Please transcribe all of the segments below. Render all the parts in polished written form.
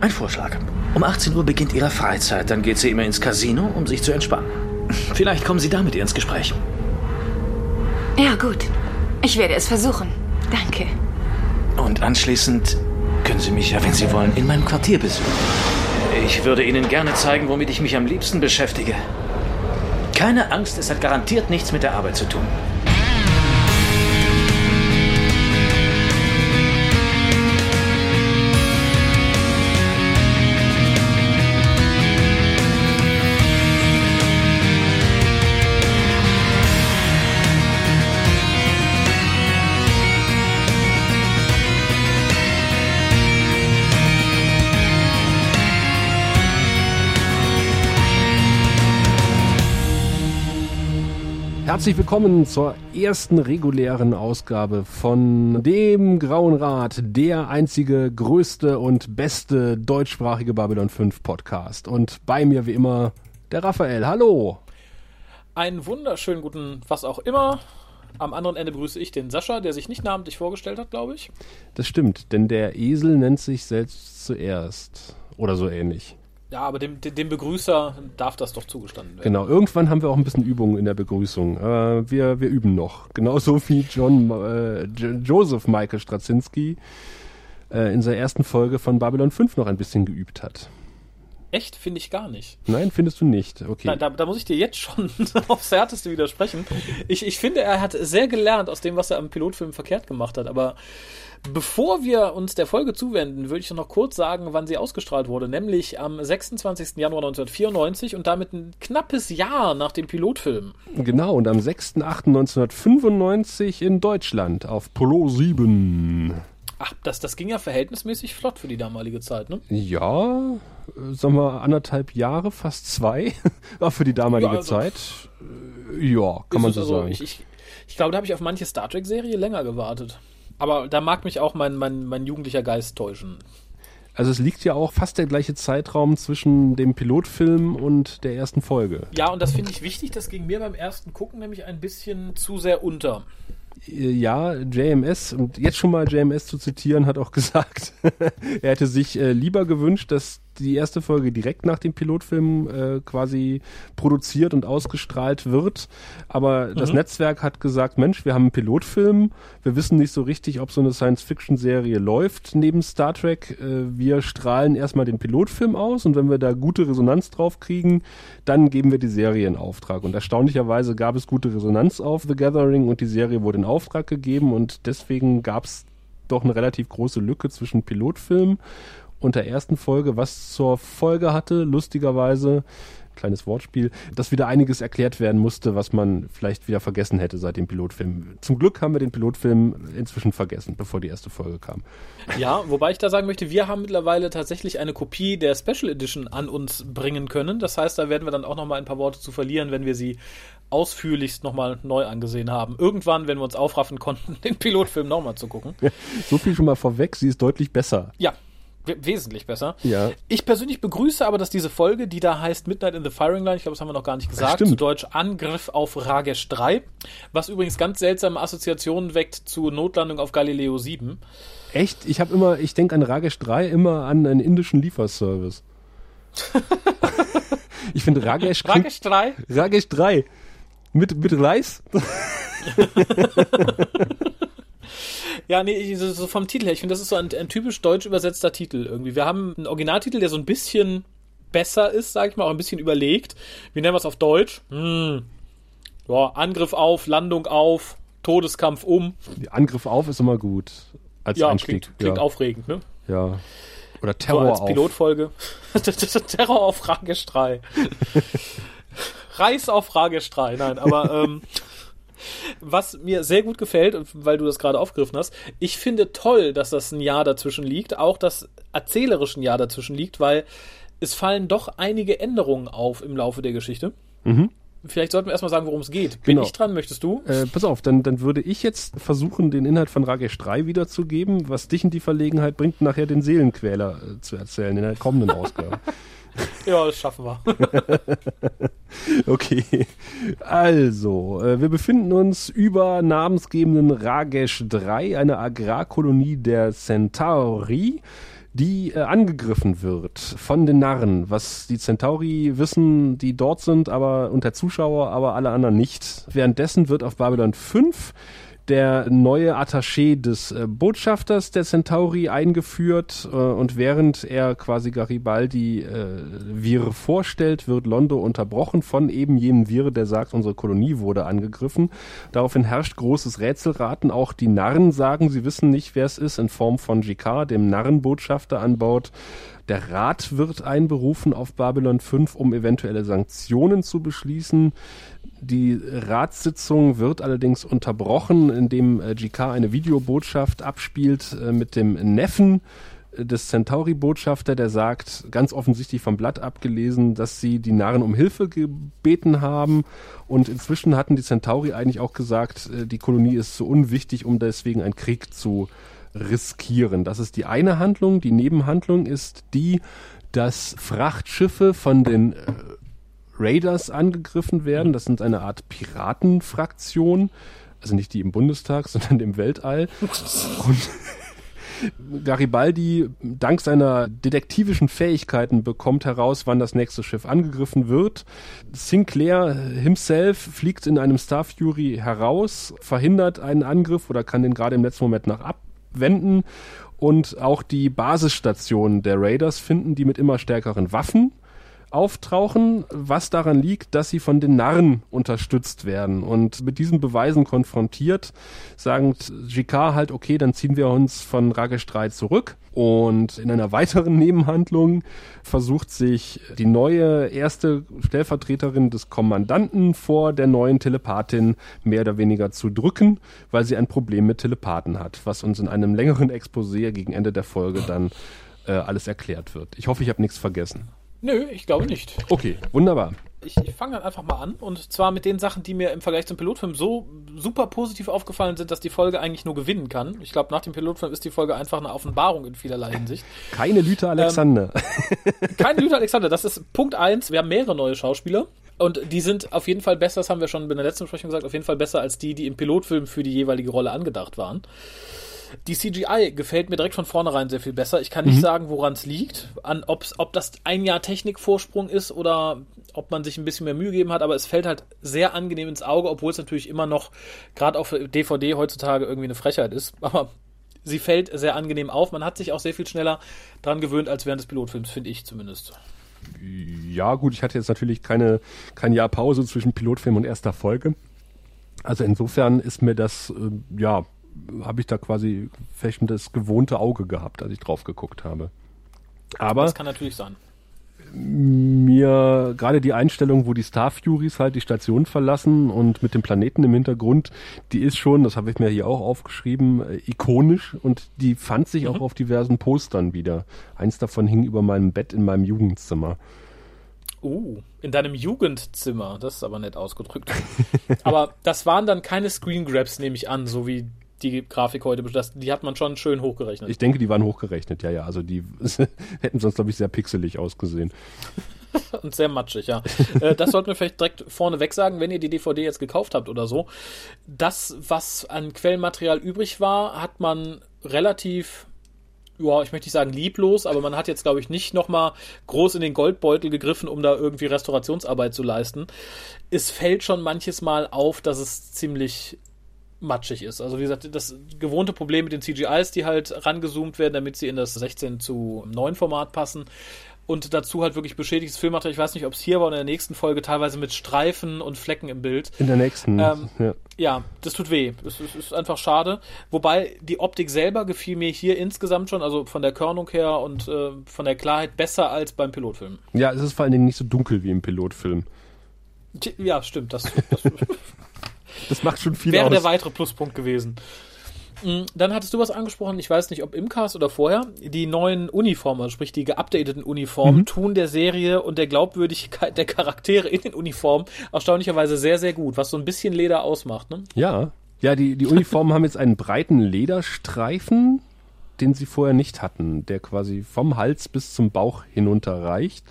Ein Vorschlag. Um 18 Uhr beginnt ihre Freizeit, dann geht sie immer ins Casino, um sich zu entspannen. Vielleicht kommen Sie da mit ihr ins Gespräch. Ja, gut. Ich werde es versuchen. Danke. Und anschließend können Sie mich ja, wenn Sie wollen, in meinem Quartier besuchen. Ich würde Ihnen gerne zeigen, womit ich mich am liebsten beschäftige. Keine Angst, es hat garantiert nichts mit der Arbeit zu tun. Herzlich willkommen zur ersten regulären Ausgabe von dem Grauen Rat, der einzige, größte und beste deutschsprachige Babylon 5 Podcast. Und bei mir wie immer der Raphael. Hallo! Einen wunderschönen guten was auch immer. Am anderen Ende begrüße ich den Sascha, der sich nicht namentlich vorgestellt hat, glaube ich. Das stimmt, denn der Esel nennt sich selbst zuerst oder so ähnlich. Ja, aber dem Begrüßer darf das doch zugestanden werden. Genau, irgendwann haben wir auch ein bisschen Übung in der Begrüßung. Wir üben noch. Genauso wie Joseph Michael Straczynski in seiner ersten Folge von Babylon 5 noch ein bisschen geübt hat. Echt? Finde ich gar nicht. Nein, findest du nicht. Okay. Da muss ich dir jetzt schon aufs Härteste widersprechen. Ich finde, er hat sehr gelernt aus dem, was er am Pilotfilm verkehrt gemacht hat, aber... Bevor wir uns der Folge zuwenden, würde ich noch kurz sagen, wann sie ausgestrahlt wurde, nämlich am 26. Januar 1994 und damit ein knappes Jahr nach dem Pilotfilm. Genau, und am 6.8.1995 in Deutschland auf Pro7. Ach, das ging ja verhältnismäßig flott für die damalige Zeit, ne? Ja, sagen wir 1,5 Jahre, fast 2, war für die damalige Zeit. Ja, kann man so sagen. Ich glaube, da habe ich auf manche Star Trek-Serie länger gewartet. Aber da mag mich auch mein jugendlicher Geist täuschen. Also es liegt ja auch fast der gleiche Zeitraum zwischen dem Pilotfilm und der ersten Folge. Ja, und das finde ich wichtig. Das ging mir beim ersten Gucken nämlich ein bisschen zu sehr unter. Ja, JMS, und jetzt schon mal JMS zu zitieren, hat auch gesagt, er hätte sich lieber gewünscht, dass die erste Folge direkt nach dem Pilotfilm quasi produziert und ausgestrahlt wird. Aber das Netzwerk hat gesagt, Mensch, wir haben einen Pilotfilm, wir wissen nicht so richtig, ob so eine Science-Fiction-Serie läuft neben Star Trek. Wir strahlen erstmal den Pilotfilm aus und wenn wir da gute Resonanz drauf kriegen, dann geben wir die Serie in Auftrag. Und erstaunlicherweise gab es gute Resonanz auf The Gathering und die Serie wurde in Auftrag gegeben und deswegen gab es doch eine relativ große Lücke zwischen Pilotfilm unter ersten Folge, was zur Folge hatte, lustigerweise, kleines Wortspiel, dass wieder einiges erklärt werden musste, was man vielleicht wieder vergessen hätte seit dem Pilotfilm. Zum Glück haben wir den Pilotfilm inzwischen vergessen, bevor die erste Folge kam. Ja, wobei ich da sagen möchte, wir haben mittlerweile tatsächlich eine Kopie der Special Edition an uns bringen können. Das heißt, da werden wir dann auch nochmal ein paar Worte zu verlieren, wenn wir sie ausführlichst nochmal neu angesehen haben. Irgendwann, wenn wir uns aufraffen konnten, den Pilotfilm nochmal zu gucken. So viel schon mal vorweg, sie ist deutlich besser. Ja. Wesentlich besser. Ja. Ich persönlich begrüße aber, dass diese Folge, die da heißt Midnight in the Firing Line, ich glaube, das haben wir noch gar nicht gesagt, zu Deutsch Angriff auf Ragesh 3, was übrigens ganz seltsame Assoziationen weckt zu Notlandung auf Galileo 7. Echt? Ich denke an Ragesh 3 immer an einen indischen Lieferservice. Ich finde Ragesh 3. Mit Reis? Ja, nee, so vom Titel her. Ich finde, das ist so ein typisch deutsch übersetzter Titel irgendwie. Wir haben einen Originaltitel, der so ein bisschen besser ist, sag ich mal, auch ein bisschen überlegt. Wie nennen wir es auf Deutsch? Ja, Angriff auf, Landung auf, Todeskampf um. Angriff auf ist immer gut als Einstieg. Klingt aufregend, ne? Ja. Oder Terror so als auf. Pilotfolge. Terror auf Ragesh 3. Reis auf Ragesh 3. Nein, aber... was mir sehr gut gefällt, weil du das gerade aufgegriffen hast, ich finde toll, dass das ein Jahr dazwischen liegt, auch das erzählerische Jahr dazwischen liegt, weil es fallen doch einige Änderungen auf im Laufe der Geschichte. Mhm. Vielleicht sollten wir erstmal sagen, worum es geht. Bin ich dran, möchtest du? Pass auf, dann würde ich jetzt versuchen, den Inhalt von Ragesh 3 wiederzugeben, was dich in die Verlegenheit bringt, nachher den Seelenquäler zu erzählen in der kommenden Ausgabe. Ja, das schaffen wir. Okay. Also, wir befinden uns über namensgebenden Ragesh 3, einer Agrarkolonie der Centauri, die angegriffen wird von den Narren, was die Centauri wissen, die dort sind, aber unter Zuschauer, aber alle anderen nicht. Währenddessen wird auf Babylon 5 der neue Attaché des Botschafters der Centauri eingeführt und während er quasi Garibaldi Vir vorstellt, wird Londo unterbrochen von eben jenem Vir, der sagt, unsere Kolonie wurde angegriffen. Daraufhin herrscht großes Rätselraten. Auch die Narren sagen, sie wissen nicht, wer es ist, in Form von G'Kar, dem Narrenbotschafter an Bord. Der Rat wird einberufen auf Babylon 5, um eventuelle Sanktionen zu beschließen. Die Ratssitzung wird allerdings unterbrochen, indem G'Kar eine Videobotschaft abspielt mit dem Neffen des Centauri-Botschafter, der sagt, ganz offensichtlich vom Blatt abgelesen, dass sie die Narren um Hilfe gebeten haben. Und inzwischen hatten die Centauri eigentlich auch gesagt, die Kolonie ist zu unwichtig, um deswegen einen Krieg zu riskieren. Das ist die eine Handlung. Die Nebenhandlung ist die, dass Frachtschiffe von den Raiders angegriffen werden. Das sind eine Art Piratenfraktion. Also nicht die im Bundestag, sondern im Weltall. Und Garibaldi, dank seiner detektivischen Fähigkeiten, bekommt heraus, wann das nächste Schiff angegriffen wird. Sinclair himself fliegt in einem Star Fury heraus, verhindert einen Angriff oder kann den gerade im letzten Moment noch abwenden. Und auch die Basisstationen der Raiders finden die mit immer stärkeren Waffen auftauchen, was daran liegt, dass sie von den Narren unterstützt werden. Und mit diesen Beweisen konfrontiert, sagen G'Kar halt, okay, dann ziehen wir uns von Ragesh 3 zurück. Und in einer weiteren Nebenhandlung versucht sich die neue erste Stellvertreterin des Kommandanten vor der neuen Telepathin mehr oder weniger zu drücken, weil sie ein Problem mit Telepathen hat, was uns in einem längeren Exposé gegen Ende der Folge dann alles erklärt wird. Ich hoffe, ich habe nichts vergessen. Nö, ich glaube nicht. Okay, wunderbar. Ich fange dann einfach mal an, und zwar mit den Sachen, die mir im Vergleich zum Pilotfilm so super positiv aufgefallen sind, dass die Folge eigentlich nur gewinnen kann. Ich glaube, nach dem Pilotfilm ist die Folge einfach eine Offenbarung in vielerlei Hinsicht. Keine Lyta Alexander. Keine Lyta Alexander, das ist Punkt 1. Wir haben mehrere neue Schauspieler. Und die sind auf jeden Fall besser, das haben wir schon in der letzten Besprechung gesagt, auf jeden Fall besser als die, die im Pilotfilm für die jeweilige Rolle angedacht waren. Die CGI gefällt mir direkt von vornherein sehr viel besser. Ich kann nicht sagen, woran es liegt, ob das ein Jahr Technikvorsprung ist oder ob man sich ein bisschen mehr Mühe gegeben hat, aber es fällt halt sehr angenehm ins Auge, obwohl es natürlich immer noch, gerade auf DVD heutzutage, irgendwie eine Frechheit ist. Aber sie fällt sehr angenehm auf. Man hat sich auch sehr viel schneller dran gewöhnt als während des Pilotfilms, finde ich zumindest. Ja gut, ich hatte jetzt natürlich kein Jahr Pause zwischen Pilotfilm und erster Folge. Also insofern ist mir das, habe ich da quasi das gewohnte Auge gehabt, als ich drauf geguckt habe. Aber das kann natürlich sein. Mir gerade die Einstellung, wo die Star Furies halt die Station verlassen und mit dem Planeten im Hintergrund, die ist schon, das habe ich mir hier auch aufgeschrieben, ikonisch, und die fand sich auch auf diversen Postern wieder. Eins davon hing über meinem Bett in meinem Jugendzimmer. Oh, in deinem Jugendzimmer. Das ist aber nett ausgedrückt. Aber das waren dann keine Screen Grabs, nehme ich an, so wie die Grafik heute, die hat man schon schön hochgerechnet. Ich denke, die waren hochgerechnet, ja. Also die hätten sonst, glaube ich, sehr pixelig ausgesehen. Und sehr matschig, ja. Das sollten wir vielleicht direkt vorneweg sagen, wenn ihr die DVD jetzt gekauft habt oder so. Das, was an Quellenmaterial übrig war, hat man relativ... Ja, ich möchte nicht sagen lieblos, aber man hat jetzt, glaube ich, nicht nochmal groß in den Goldbeutel gegriffen, um da irgendwie Restaurationsarbeit zu leisten. Es fällt schon manches Mal auf, dass es ziemlich matschig ist. Also wie gesagt, das gewohnte Problem mit den CGIs, die halt rangezoomt werden, damit sie in das 16:9 Format passen. Und dazu halt wirklich beschädigtes Filmmaterial. Ich weiß nicht, ob es hier war oder in der nächsten Folge, teilweise mit Streifen und Flecken im Bild. In der nächsten, ja. Ja, das tut weh. Das ist einfach schade. Wobei die Optik selber gefiel mir hier insgesamt schon, also von der Körnung her und von der Klarheit, besser als beim Pilotfilm. Ja, es ist vor allen Dingen nicht so dunkel wie im Pilotfilm. Ja, stimmt. Das das macht schon viel aus. Wäre der weitere Pluspunkt gewesen. Dann hattest du was angesprochen, ich weiß nicht, ob im Cast oder vorher, die neuen Uniformen, also sprich die geupdateten Uniformen, tun der Serie und der Glaubwürdigkeit der Charaktere in den Uniformen erstaunlicherweise sehr, sehr gut, was so ein bisschen Leder ausmacht, ne? Ja, die Uniformen haben jetzt einen breiten Lederstreifen, den sie vorher nicht hatten, der quasi vom Hals bis zum Bauch hinunter reicht.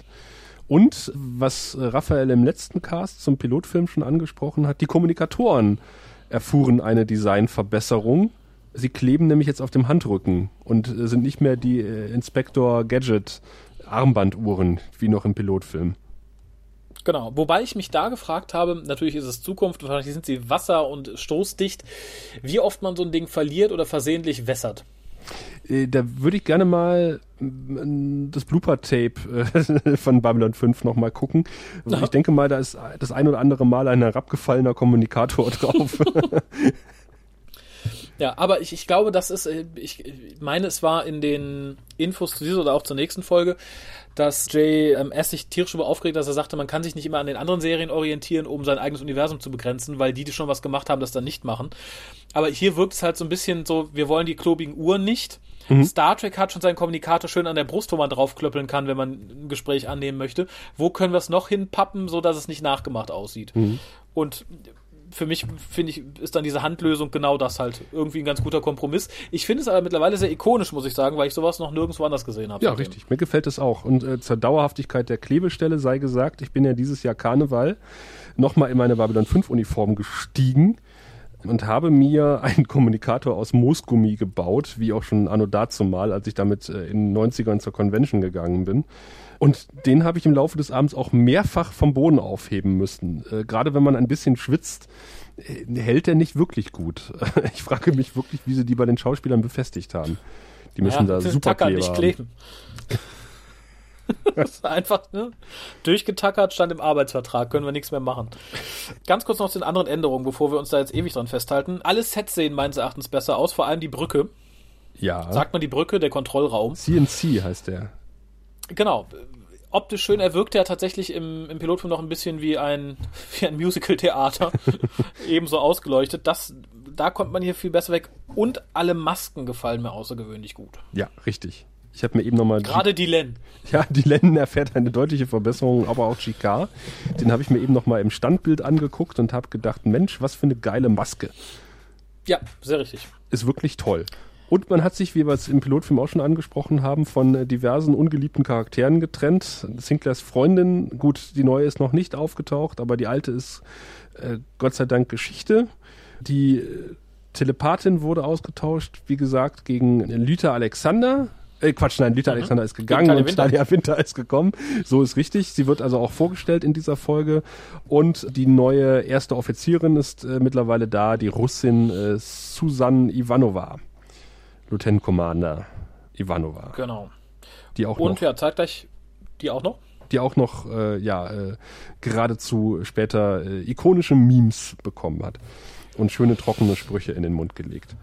Und, was Raphael im letzten Cast zum Pilotfilm schon angesprochen hat, die Kommunikatoren erfuhren eine Designverbesserung, Sie kleben nämlich jetzt auf dem Handrücken und sind nicht mehr die Inspector Gadget Armbanduhren, wie noch im Pilotfilm. Genau, wobei ich mich da gefragt habe, natürlich ist es Zukunft, wahrscheinlich sind sie wasser- und stoßdicht, wie oft man so ein Ding verliert oder versehentlich wässert. Da würde ich gerne mal das Blooper-Tape von Babylon 5 nochmal gucken. Also ich denke mal, da ist das ein oder andere Mal ein herabgefallener Kommunikator drauf. Ja, aber ich glaube, das ist, ich meine, es war in den Infos zu dieser oder auch zur nächsten Folge, dass J.M.S. sich tierisch über aufgeregt, dass er sagte, man kann sich nicht immer an den anderen Serien orientieren, um sein eigenes Universum zu begrenzen, weil die schon was gemacht haben, das dann nicht machen. Aber hier wirkt es halt so ein bisschen so, wir wollen die klobigen Uhren nicht. Mhm. Star Trek hat schon seinen Kommunikator schön an der Brust, wo man draufklöppeln kann, wenn man ein Gespräch annehmen möchte. Wo können wir es noch hinpappen, sodass es nicht nachgemacht aussieht? Mhm. Und für mich, finde ich, ist dann diese Handlösung genau das halt. Irgendwie ein ganz guter Kompromiss. Ich finde es aber mittlerweile sehr ikonisch, muss ich sagen, weil ich sowas noch nirgendwo anders gesehen habe. Ja, richtig. Mir gefällt es auch. Und zur Dauerhaftigkeit der Klebestelle sei gesagt, ich bin ja dieses Jahr Karneval nochmal in meine Babylon 5 Uniform gestiegen und habe mir einen Kommunikator aus Moosgummi gebaut, wie auch schon anno dazumal, als ich damit in den 90ern zur Convention gegangen bin. Und den habe ich im Laufe des Abends auch mehrfach vom Boden aufheben müssen. Gerade wenn man ein bisschen schwitzt, hält der nicht wirklich gut. Ich frage mich wirklich, wie sie die bei den Schauspielern befestigt haben. Die müssen da super kleben. Das ist einfach, ne? Durchgetackert, stand im Arbeitsvertrag, können wir nichts mehr machen. Ganz kurz noch zu den anderen Änderungen, bevor wir uns da jetzt ewig dran festhalten. Alle Sets sehen meines Erachtens besser aus, vor allem die Brücke. Ja. Sagt man die Brücke, der Kontrollraum. CNC heißt der. Genau. Optisch schön, er wirkt ja tatsächlich im Pilotfilm noch ein bisschen wie ein Musical-Theater, ebenso ausgeleuchtet. Da kommt man hier viel besser weg. Und alle Masken gefallen mir außergewöhnlich gut. Ja, richtig. Ich habe mir eben nochmal... Gerade die Len. Ja, die Len erfährt eine deutliche Verbesserung, aber auch G'Kar. Den habe ich mir eben nochmal im Standbild angeguckt und habe gedacht, Mensch, was für eine geile Maske. Ja, sehr richtig. Ist wirklich toll. Und man hat sich, wie wir es im Pilotfilm auch schon angesprochen haben, von diversen ungeliebten Charakteren getrennt. Sinclairs Freundin, gut, die neue ist noch nicht aufgetaucht, aber die alte ist Gott sei Dank Geschichte. Die Telepathin wurde ausgetauscht, wie gesagt, gegen Lyta Alexander. Lyta Alexander ist gegangen und Talia Winter ist gekommen. So ist richtig. Sie wird also auch vorgestellt in dieser Folge. Und die neue erste Offizierin ist mittlerweile da, die Russin Susan Ivanova. Lieutenant Commander Ivanova. Genau. Die auch und noch, ja, zeitgleich die auch noch? Die auch noch, geradezu später ikonische Memes bekommen hat und schöne trockene Sprüche in den Mund gelegt.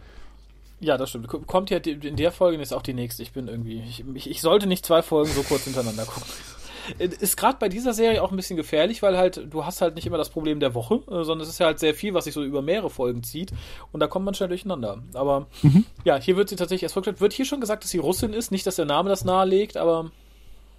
Ja, das stimmt. Kommt ja in der Folge, ist auch die nächste. Ich sollte nicht 2 Folgen so kurz hintereinander gucken. Ist gerade bei dieser Serie auch ein bisschen gefährlich, weil halt, du hast halt nicht immer das Problem der Woche, sondern es ist ja halt sehr viel, was sich so über mehrere Folgen zieht und da kommt man schnell durcheinander. Aber ja, hier wird sie tatsächlich erst vorgestellt. Wird hier schon gesagt, dass sie Russin ist? Nicht, dass der Name das nahelegt, aber...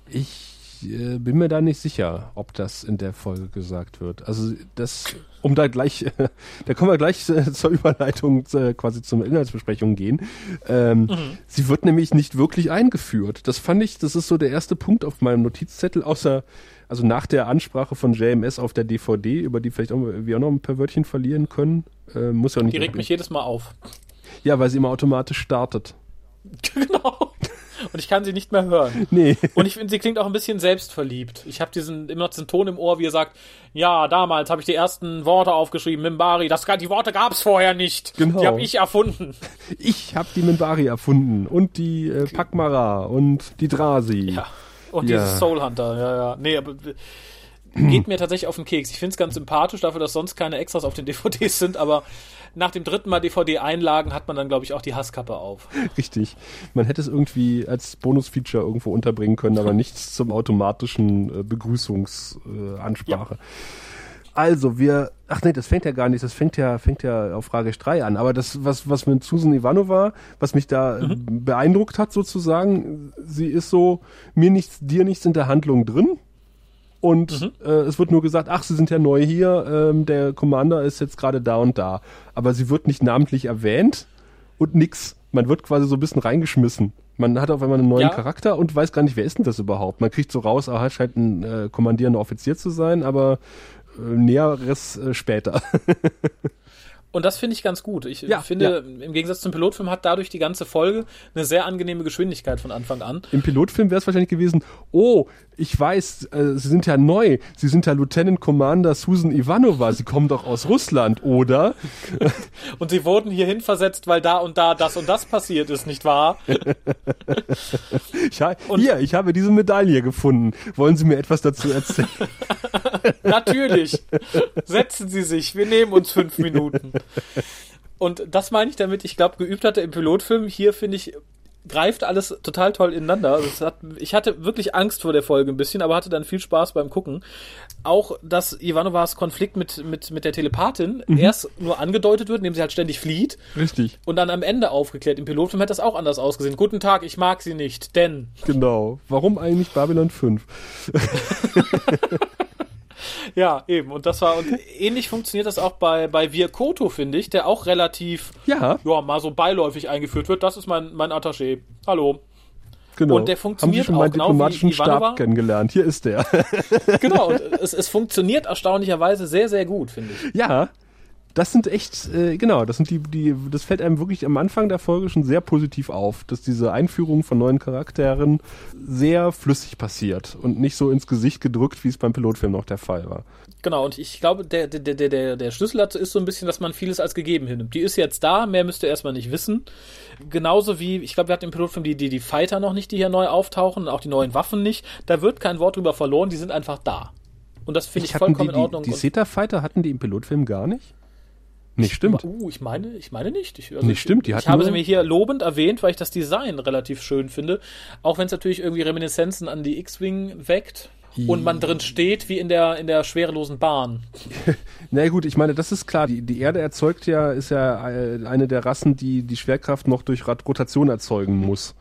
Ich bin mir da nicht sicher, ob das in der Folge gesagt wird. Also das, da kommen wir gleich zur Überleitung, quasi zur Inhaltsbesprechung gehen. Sie wird nämlich nicht wirklich eingeführt. Das ist so der erste Punkt auf meinem Notizzettel, also nach der Ansprache von JMS auf der DVD, über die vielleicht wir auch noch ein paar Wörtchen verlieren können, muss ja nicht. Die regt mich jedes Mal auf. Ja, weil sie immer automatisch startet. Genau. Und ich kann sie nicht mehr hören. Nee. Und ich finde, sie klingt auch ein bisschen selbstverliebt. Ich habe immer noch diesen Ton im Ohr, wie er sagt, ja, damals habe ich die ersten Worte aufgeschrieben, Minbari. Die Worte gab es vorher nicht. Genau. Die habe ich erfunden. Ich habe die Minbari erfunden. Und die Pakmara und die Drasi. Ja. Und dieses Soul Hunter. Ja. Nee, aber geht mir tatsächlich auf den Keks. Ich finde es ganz sympathisch dafür, dass sonst keine Extras auf den DVDs sind, aber nach dem 3. Mal DVD-Einlagen hat man dann, glaube ich, auch die Hasskappe auf. Richtig. Man hätte es irgendwie als Bonus-Feature irgendwo unterbringen können, aber nichts zum automatischen Begrüßungsansprache. Ja. Also, das fängt ja gar nicht, das fängt ja auf Ragesh 3 an, aber das, was mit Susan Ivanova, was mich da beeindruckt hat sozusagen, sie ist so, mir nichts, dir nichts in der Handlung drin. Und es wird nur gesagt, ach, sie sind ja neu hier, der Commander ist jetzt gerade da und da. Aber sie wird nicht namentlich erwähnt und nix. Man wird quasi so ein bisschen reingeschmissen. Man hat auf einmal einen neuen Charakter und weiß gar nicht, wer ist denn das überhaupt? Man kriegt so raus, er scheint ein kommandierender Offizier zu sein, aber Näheres später. Und das finde ich ganz gut. Ich finde, im Gegensatz zum Pilotfilm hat dadurch die ganze Folge eine sehr angenehme Geschwindigkeit von Anfang an. Im Pilotfilm wäre es wahrscheinlich gewesen, oh, ich weiß, Sie sind ja neu, Sie sind ja Lieutenant Commander Susan Ivanova, Sie kommen doch aus Russland, oder? Und Sie wurden hierhin versetzt, weil da und da das und das passiert ist, nicht wahr? Ich habe diese Medaille gefunden. Wollen Sie mir etwas dazu erzählen? Natürlich. Setzen Sie sich, wir nehmen uns 5 Minuten. Und das meine ich damit, ich glaube, geübt hatte im Pilotfilm, hier finde ich, greift alles total toll ineinander. Also ich hatte wirklich Angst vor der Folge ein bisschen, aber hatte dann viel Spaß beim Gucken. Auch, dass Ivanovas Konflikt mit der Telepathin erst nur angedeutet wird, indem sie halt ständig flieht. Richtig. Und dann am Ende aufgeklärt. Im Pilotfilm hätte das auch anders ausgesehen. Guten Tag, ich mag sie nicht, denn... Genau. Warum eigentlich Babylon 5? Ja, eben. Und das war, und ähnlich funktioniert das auch bei Vir Cotto, finde ich, der auch relativ, mal so beiläufig eingeführt wird. Das ist mein Attaché. Hallo. Genau. Und der funktioniert auch genau wie Ivanova. Haben Sie schon meinen diplomatischen Stab kennengelernt? Hier ist der. Genau. Und es funktioniert erstaunlicherweise sehr, sehr gut, finde ich. Ja. Das sind echt, das fällt einem wirklich am Anfang der Folge schon sehr positiv auf, dass diese Einführung von neuen Charakteren sehr flüssig passiert und nicht so ins Gesicht gedrückt, wie es beim Pilotfilm noch der Fall war. Genau, und ich glaube, der Schlüssel dazu ist so ein bisschen, dass man vieles als gegeben hinnimmt. Die ist jetzt da, mehr müsst ihr erstmal nicht wissen. Genauso wie, ich glaube, wir hatten im Pilotfilm die Fighter noch nicht, die hier neu auftauchen, und auch die neuen Waffen nicht. Da wird kein Wort drüber verloren, die sind einfach da. Und das finde ich vollkommen in Ordnung. Die Zeta-Fighter hatten die im Pilotfilm gar nicht? Nicht stimmt. Ich meine nicht. Ich habe sie mir hier lobend erwähnt, weil ich das Design relativ schön finde. Auch wenn es natürlich irgendwie Reminiszenzen an die X-Wing weckt und man drin steht wie in der schwerelosen Bahn. Na gut, ich meine, das ist klar. Die Erde ist ja eine der Rassen, die die Schwerkraft noch durch Rotation erzeugen muss.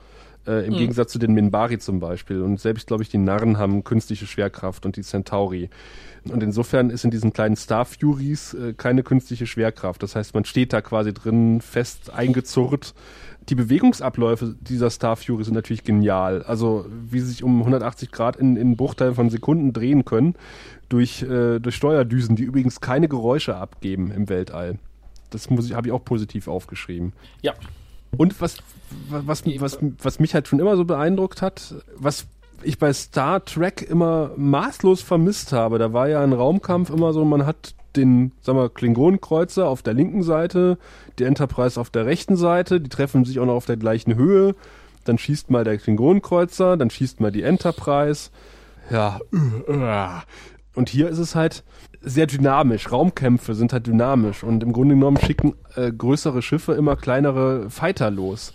Im Gegensatz zu den Minbari zum Beispiel. Und selbst, glaube ich, die Narn haben künstliche Schwerkraft und die Centauri. Und insofern ist in diesen kleinen Star Furies keine künstliche Schwerkraft. Das heißt, man steht da quasi drin, fest eingezurrt. Die Bewegungsabläufe dieser Star Furies sind natürlich genial. Also wie sie sich um 180 Grad in Bruchteilen von Sekunden drehen können durch Steuerdüsen, die übrigens keine Geräusche abgeben im Weltall. Das habe ich auch positiv aufgeschrieben. Ja. Und was mich halt schon immer so beeindruckt hat, was ich bei Star Trek immer maßlos vermisst habe, da war ja ein Raumkampf immer so, man hat den, sagen wir, Klingonenkreuzer auf der linken Seite, die Enterprise auf der rechten Seite, die treffen sich auch noch auf der gleichen Höhe, dann schießt mal der Klingonenkreuzer, dann schießt mal die Enterprise, Und hier ist es halt sehr dynamisch. Raumkämpfe sind halt dynamisch. Und im Grunde genommen schicken größere Schiffe immer kleinere Fighter los,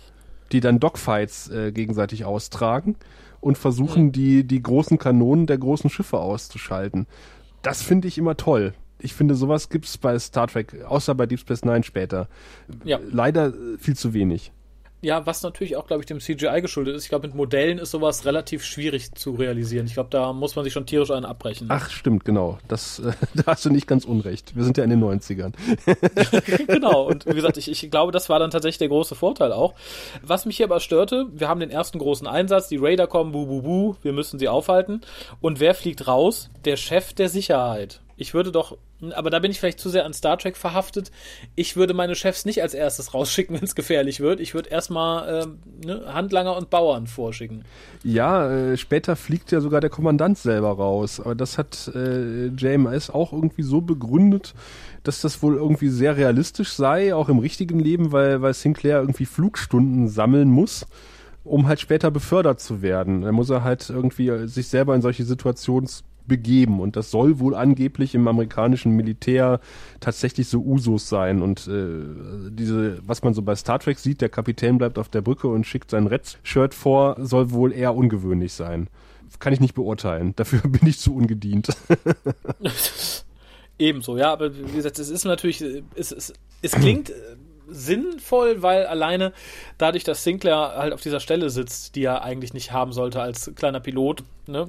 die dann Dogfights gegenseitig austragen und versuchen, die großen Kanonen der großen Schiffe auszuschalten. Das finde ich immer toll. Ich finde, sowas gibt's bei Star Trek, außer bei Deep Space Nine später. Ja. Leider viel zu wenig. Ja, was natürlich auch, glaube ich, dem CGI geschuldet ist. Ich glaube, mit Modellen ist sowas relativ schwierig zu realisieren. Ich glaube, da muss man sich schon tierisch einen abbrechen. Ach, stimmt, genau. Da hast du nicht ganz unrecht. Wir sind ja in den 90ern. Genau. Und wie gesagt, ich glaube, das war dann tatsächlich der große Vorteil auch. Was mich hier aber störte, wir haben den ersten großen Einsatz. Die Raider kommen, buh, buh, buh. Wir müssen sie aufhalten. Und wer fliegt raus? Der Chef der Sicherheit. Ich würde doch, aber da bin ich vielleicht zu sehr an Star Trek verhaftet, ich würde meine Chefs nicht als erstes rausschicken, wenn es gefährlich wird. Ich würde erstmal Handlanger und Bauern vorschicken. Ja, später fliegt ja sogar der Kommandant selber raus. Aber das hat JMS auch irgendwie so begründet, dass das wohl irgendwie sehr realistisch sei, auch im richtigen Leben, weil Sinclair irgendwie Flugstunden sammeln muss, um halt später befördert zu werden. Da muss er halt irgendwie sich selber in solche Situationen begeben. Und das soll wohl angeblich im amerikanischen Militär tatsächlich so Usus sein. Und was man so bei Star Trek sieht, der Kapitän bleibt auf der Brücke und schickt sein Red-Shirt vor, soll wohl eher ungewöhnlich sein. Kann ich nicht beurteilen. Dafür bin ich zu ungedient. Ebenso, ja. Aber wie gesagt, es ist natürlich, es klingt sinnvoll, weil alleine dadurch, dass Sinclair halt auf dieser Stelle sitzt, die er eigentlich nicht haben sollte als kleiner Pilot, ne,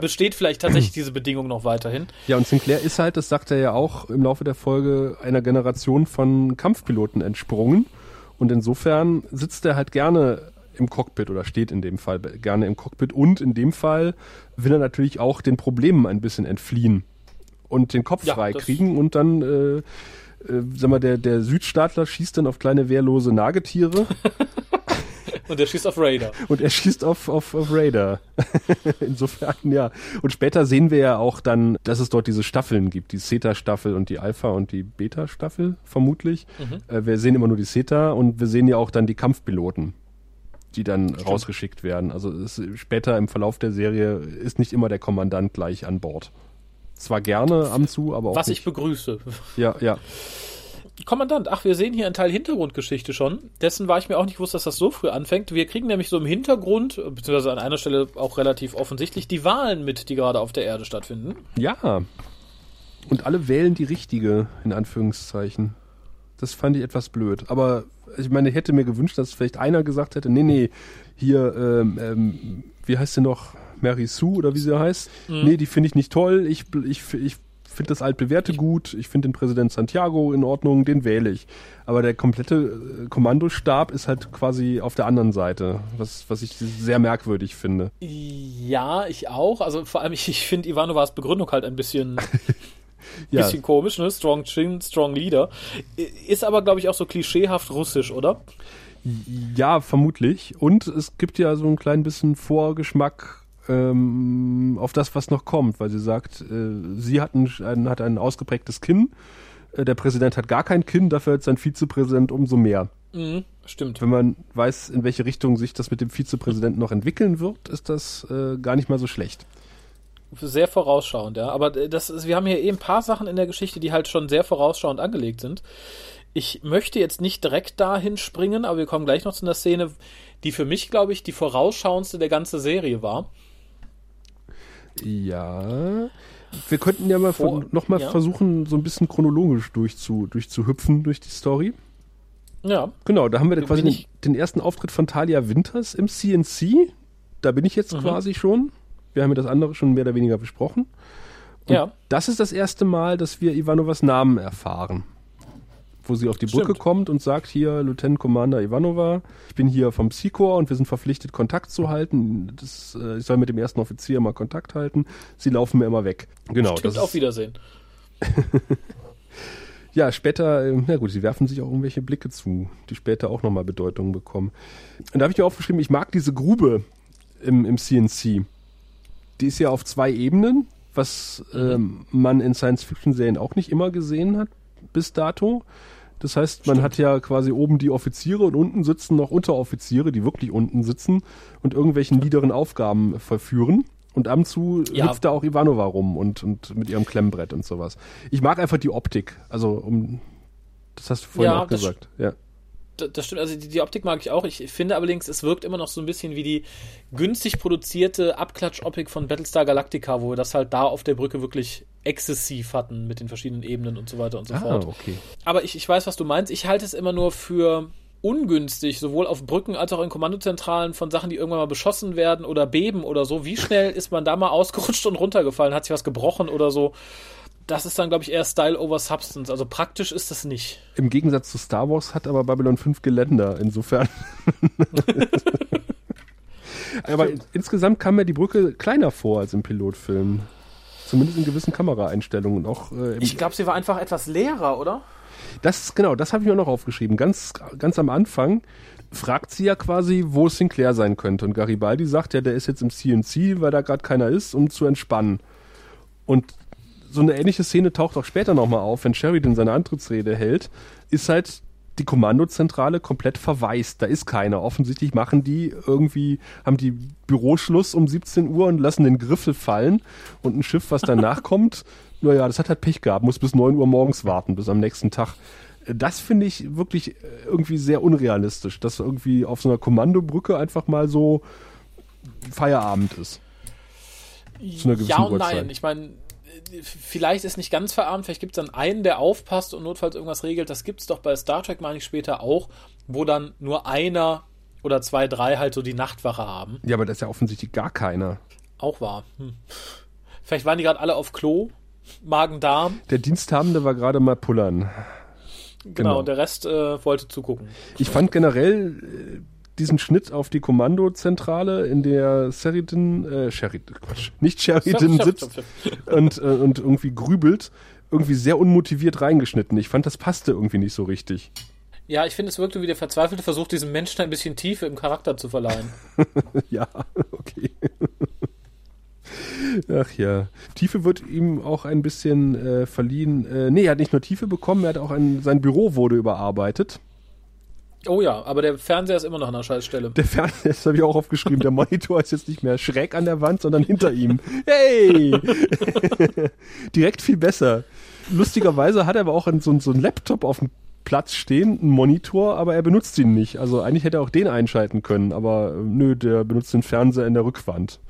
besteht vielleicht tatsächlich diese Bedingung noch weiterhin. Ja, und Sinclair ist halt, das sagt er ja auch im Laufe der Folge, einer Generation von Kampfpiloten entsprungen. Und insofern sitzt er halt gerne im Cockpit oder steht in dem Fall gerne im Cockpit. Und in dem Fall will er natürlich auch den Problemen ein bisschen entfliehen und den Kopf frei kriegen und dann sag mal, der Südstaatler schießt dann auf kleine wehrlose Nagetiere. Und er schießt auf Raider. Und er schießt auf Raider. Insofern, ja. Und später sehen wir ja auch dann, dass es dort diese Staffeln gibt. Die Zeta-Staffel und die Alpha- und die Beta-Staffel, vermutlich. Mhm. Wir sehen immer nur die Zeta und wir sehen ja auch dann die Kampfpiloten, die dann rausgeschickt werden. Also später im Verlauf der Serie ist nicht immer der Kommandant gleich an Bord. Zwar gerne am Zu, aber auch was nicht. Ich begrüße. Ja, ja. Kommandant, ach, wir sehen hier einen Teil Hintergrundgeschichte schon. Dessen war ich mir auch nicht gewusst, dass das so früh anfängt. Wir kriegen nämlich so im Hintergrund, beziehungsweise an einer Stelle auch relativ offensichtlich, die Wahlen mit, die gerade auf der Erde stattfinden. Ja. Und alle wählen die richtige, in Anführungszeichen. Das fand ich etwas blöd. Aber ich meine, ich hätte mir gewünscht, dass vielleicht einer gesagt hätte, nee, hier, wie heißt sie noch? Mary Sue oder wie sie heißt. Mhm. Nee, die finde ich nicht toll. Ich finde das Altbewährte gut, ich finde den Präsident Santiago in Ordnung, den wähle ich. Aber der komplette Kommandostab ist halt quasi auf der anderen Seite, was ich sehr merkwürdig finde. Ja, ich auch. Also vor allem, ich finde Ivanovas Begründung halt ein bisschen, ja. Bisschen komisch, ne? Strong Chin, Strong Leader. Ist aber, glaube ich, auch so klischeehaft russisch, oder? Ja, vermutlich. Und es gibt ja so ein klein bisschen Vorgeschmack auf das, was noch kommt, weil sie sagt, sie hat ein ausgeprägtes Kinn, der Präsident hat gar kein Kinn, dafür hat sein Vizepräsident umso mehr. Mhm, stimmt. Wenn man weiß, in welche Richtung sich das mit dem Vizepräsidenten noch entwickeln wird, ist das gar nicht mal so schlecht. Sehr vorausschauend, ja. Aber wir haben hier ein paar Sachen in der Geschichte, die halt schon sehr vorausschauend angelegt sind. Ich möchte jetzt nicht direkt dahin springen, aber wir kommen gleich noch zu einer Szene, die für mich, glaube ich, die vorausschauendste der ganzen Serie war. Ja, wir könnten ja mal versuchen, so ein bisschen chronologisch durchzuhüpfen durch die Story. Ja. Genau, da haben wir quasi den ersten Auftritt von Talia Winters im CNC. Da bin ich jetzt quasi schon. Wir haben ja das andere schon mehr oder weniger besprochen. Und das ist das erste Mal, dass wir Ivanovas Namen erfahren. Wo sie auf die Brücke kommt und sagt, hier, Lieutenant Commander Ivanova, ich bin hier vom Psi Corps und wir sind verpflichtet, Kontakt zu halten. Ich soll mit dem ersten Offizier mal Kontakt halten. Sie laufen mir immer weg. Genau. Stimmt, das auf Wiedersehen. Ja, später, na gut, sie werfen sich auch irgendwelche Blicke zu, die später auch nochmal Bedeutung bekommen. Und da habe ich mir aufgeschrieben, ich mag diese Grube im CNC. Die ist ja auf zwei Ebenen, was man in Science-Fiction-Serien auch nicht immer gesehen hat. Bis dato. Das heißt, man hat ja quasi oben die Offiziere und unten sitzen noch Unteroffiziere, die wirklich unten sitzen und irgendwelchen niederen Aufgaben verführen. Und ab und zu hüpft da auch Ivanova rum und mit ihrem Klemmbrett und sowas. Ich mag einfach die Optik. Also, das hast du vorhin auch gesagt. Ja. Das stimmt, also die Optik mag ich auch. Ich finde allerdings, es wirkt immer noch so ein bisschen wie die günstig produzierte Abklatsch-Optik von Battlestar Galactica, wo wir das halt da auf der Brücke wirklich exzessiv hatten mit den verschiedenen Ebenen und so weiter und so fort. Okay. Aber ich weiß, was du meinst. Ich halte es immer nur für ungünstig, sowohl auf Brücken als auch in Kommandozentralen von Sachen, die irgendwann mal beschossen werden oder beben oder so. Wie schnell ist man da mal ausgerutscht und runtergefallen? Hat sich was gebrochen oder so? Das ist dann, glaube ich, eher Style over Substance. Also praktisch ist das nicht. Im Gegensatz zu Star Wars hat aber Babylon 5 Geländer, insofern. Aber insgesamt kam mir die Brücke kleiner vor als im Pilotfilm. Zumindest in gewissen Kameraeinstellungen. Auch, ich glaube, sie war einfach etwas leerer, oder? Das habe ich mir noch aufgeschrieben. Ganz am Anfang fragt sie ja quasi, wo Sinclair sein könnte. Und Garibaldi sagt ja, der ist jetzt im CNC, weil da gerade keiner ist, um zu entspannen. Und so eine ähnliche Szene taucht auch später nochmal auf, wenn Sheridan seine Antrittsrede hält, ist halt die Kommandozentrale komplett verwaist. Da ist keiner. Offensichtlich haben die Büroschluss um 17 Uhr und lassen den Griffel fallen und ein Schiff, was danach kommt, naja, das hat halt Pech gehabt, muss bis 9 Uhr morgens warten, bis am nächsten Tag. Das finde ich wirklich irgendwie sehr unrealistisch, dass irgendwie auf so einer Kommandobrücke einfach mal so Feierabend ist. Zu einer gewissen Uhrzeit. Nein, ich meine, vielleicht ist nicht ganz verarmt, vielleicht gibt es dann einen, der aufpasst und notfalls irgendwas regelt. Das gibt es doch bei Star Trek, meine ich, später auch, wo dann nur einer oder zwei, drei halt so die Nachtwache haben. Ja, aber das ist ja offensichtlich gar keiner. Auch wahr. Vielleicht waren die gerade alle auf Klo, Magen-Darm. Der Diensthabende war gerade mal pullern. Genau, und der Rest wollte zugucken. Ich fand generell diesen Schnitt auf die Kommandozentrale, in der Sheridan sitzt und irgendwie grübelt, irgendwie sehr unmotiviert reingeschnitten. Ich fand, das passte irgendwie nicht so richtig. Ja, ich finde, es wirkte wie der verzweifelte Versuch, diesem Menschen ein bisschen Tiefe im Charakter zu verleihen. Ja, okay. Ach ja. Tiefe wird ihm auch ein bisschen verliehen. Er hat nicht nur Tiefe bekommen, er hat auch sein Büro wurde überarbeitet. Oh ja, aber der Fernseher ist immer noch an der Scheißstelle. Der Fernseher, das habe ich auch aufgeschrieben, der Monitor ist jetzt nicht mehr schräg an der Wand, sondern hinter ihm. Hey! Direkt viel besser. Lustigerweise hat er aber auch so einen Laptop auf dem Platz stehen, einen Monitor, aber er benutzt ihn nicht. Also eigentlich hätte er auch den einschalten können, aber nö, der benutzt den Fernseher in der Rückwand.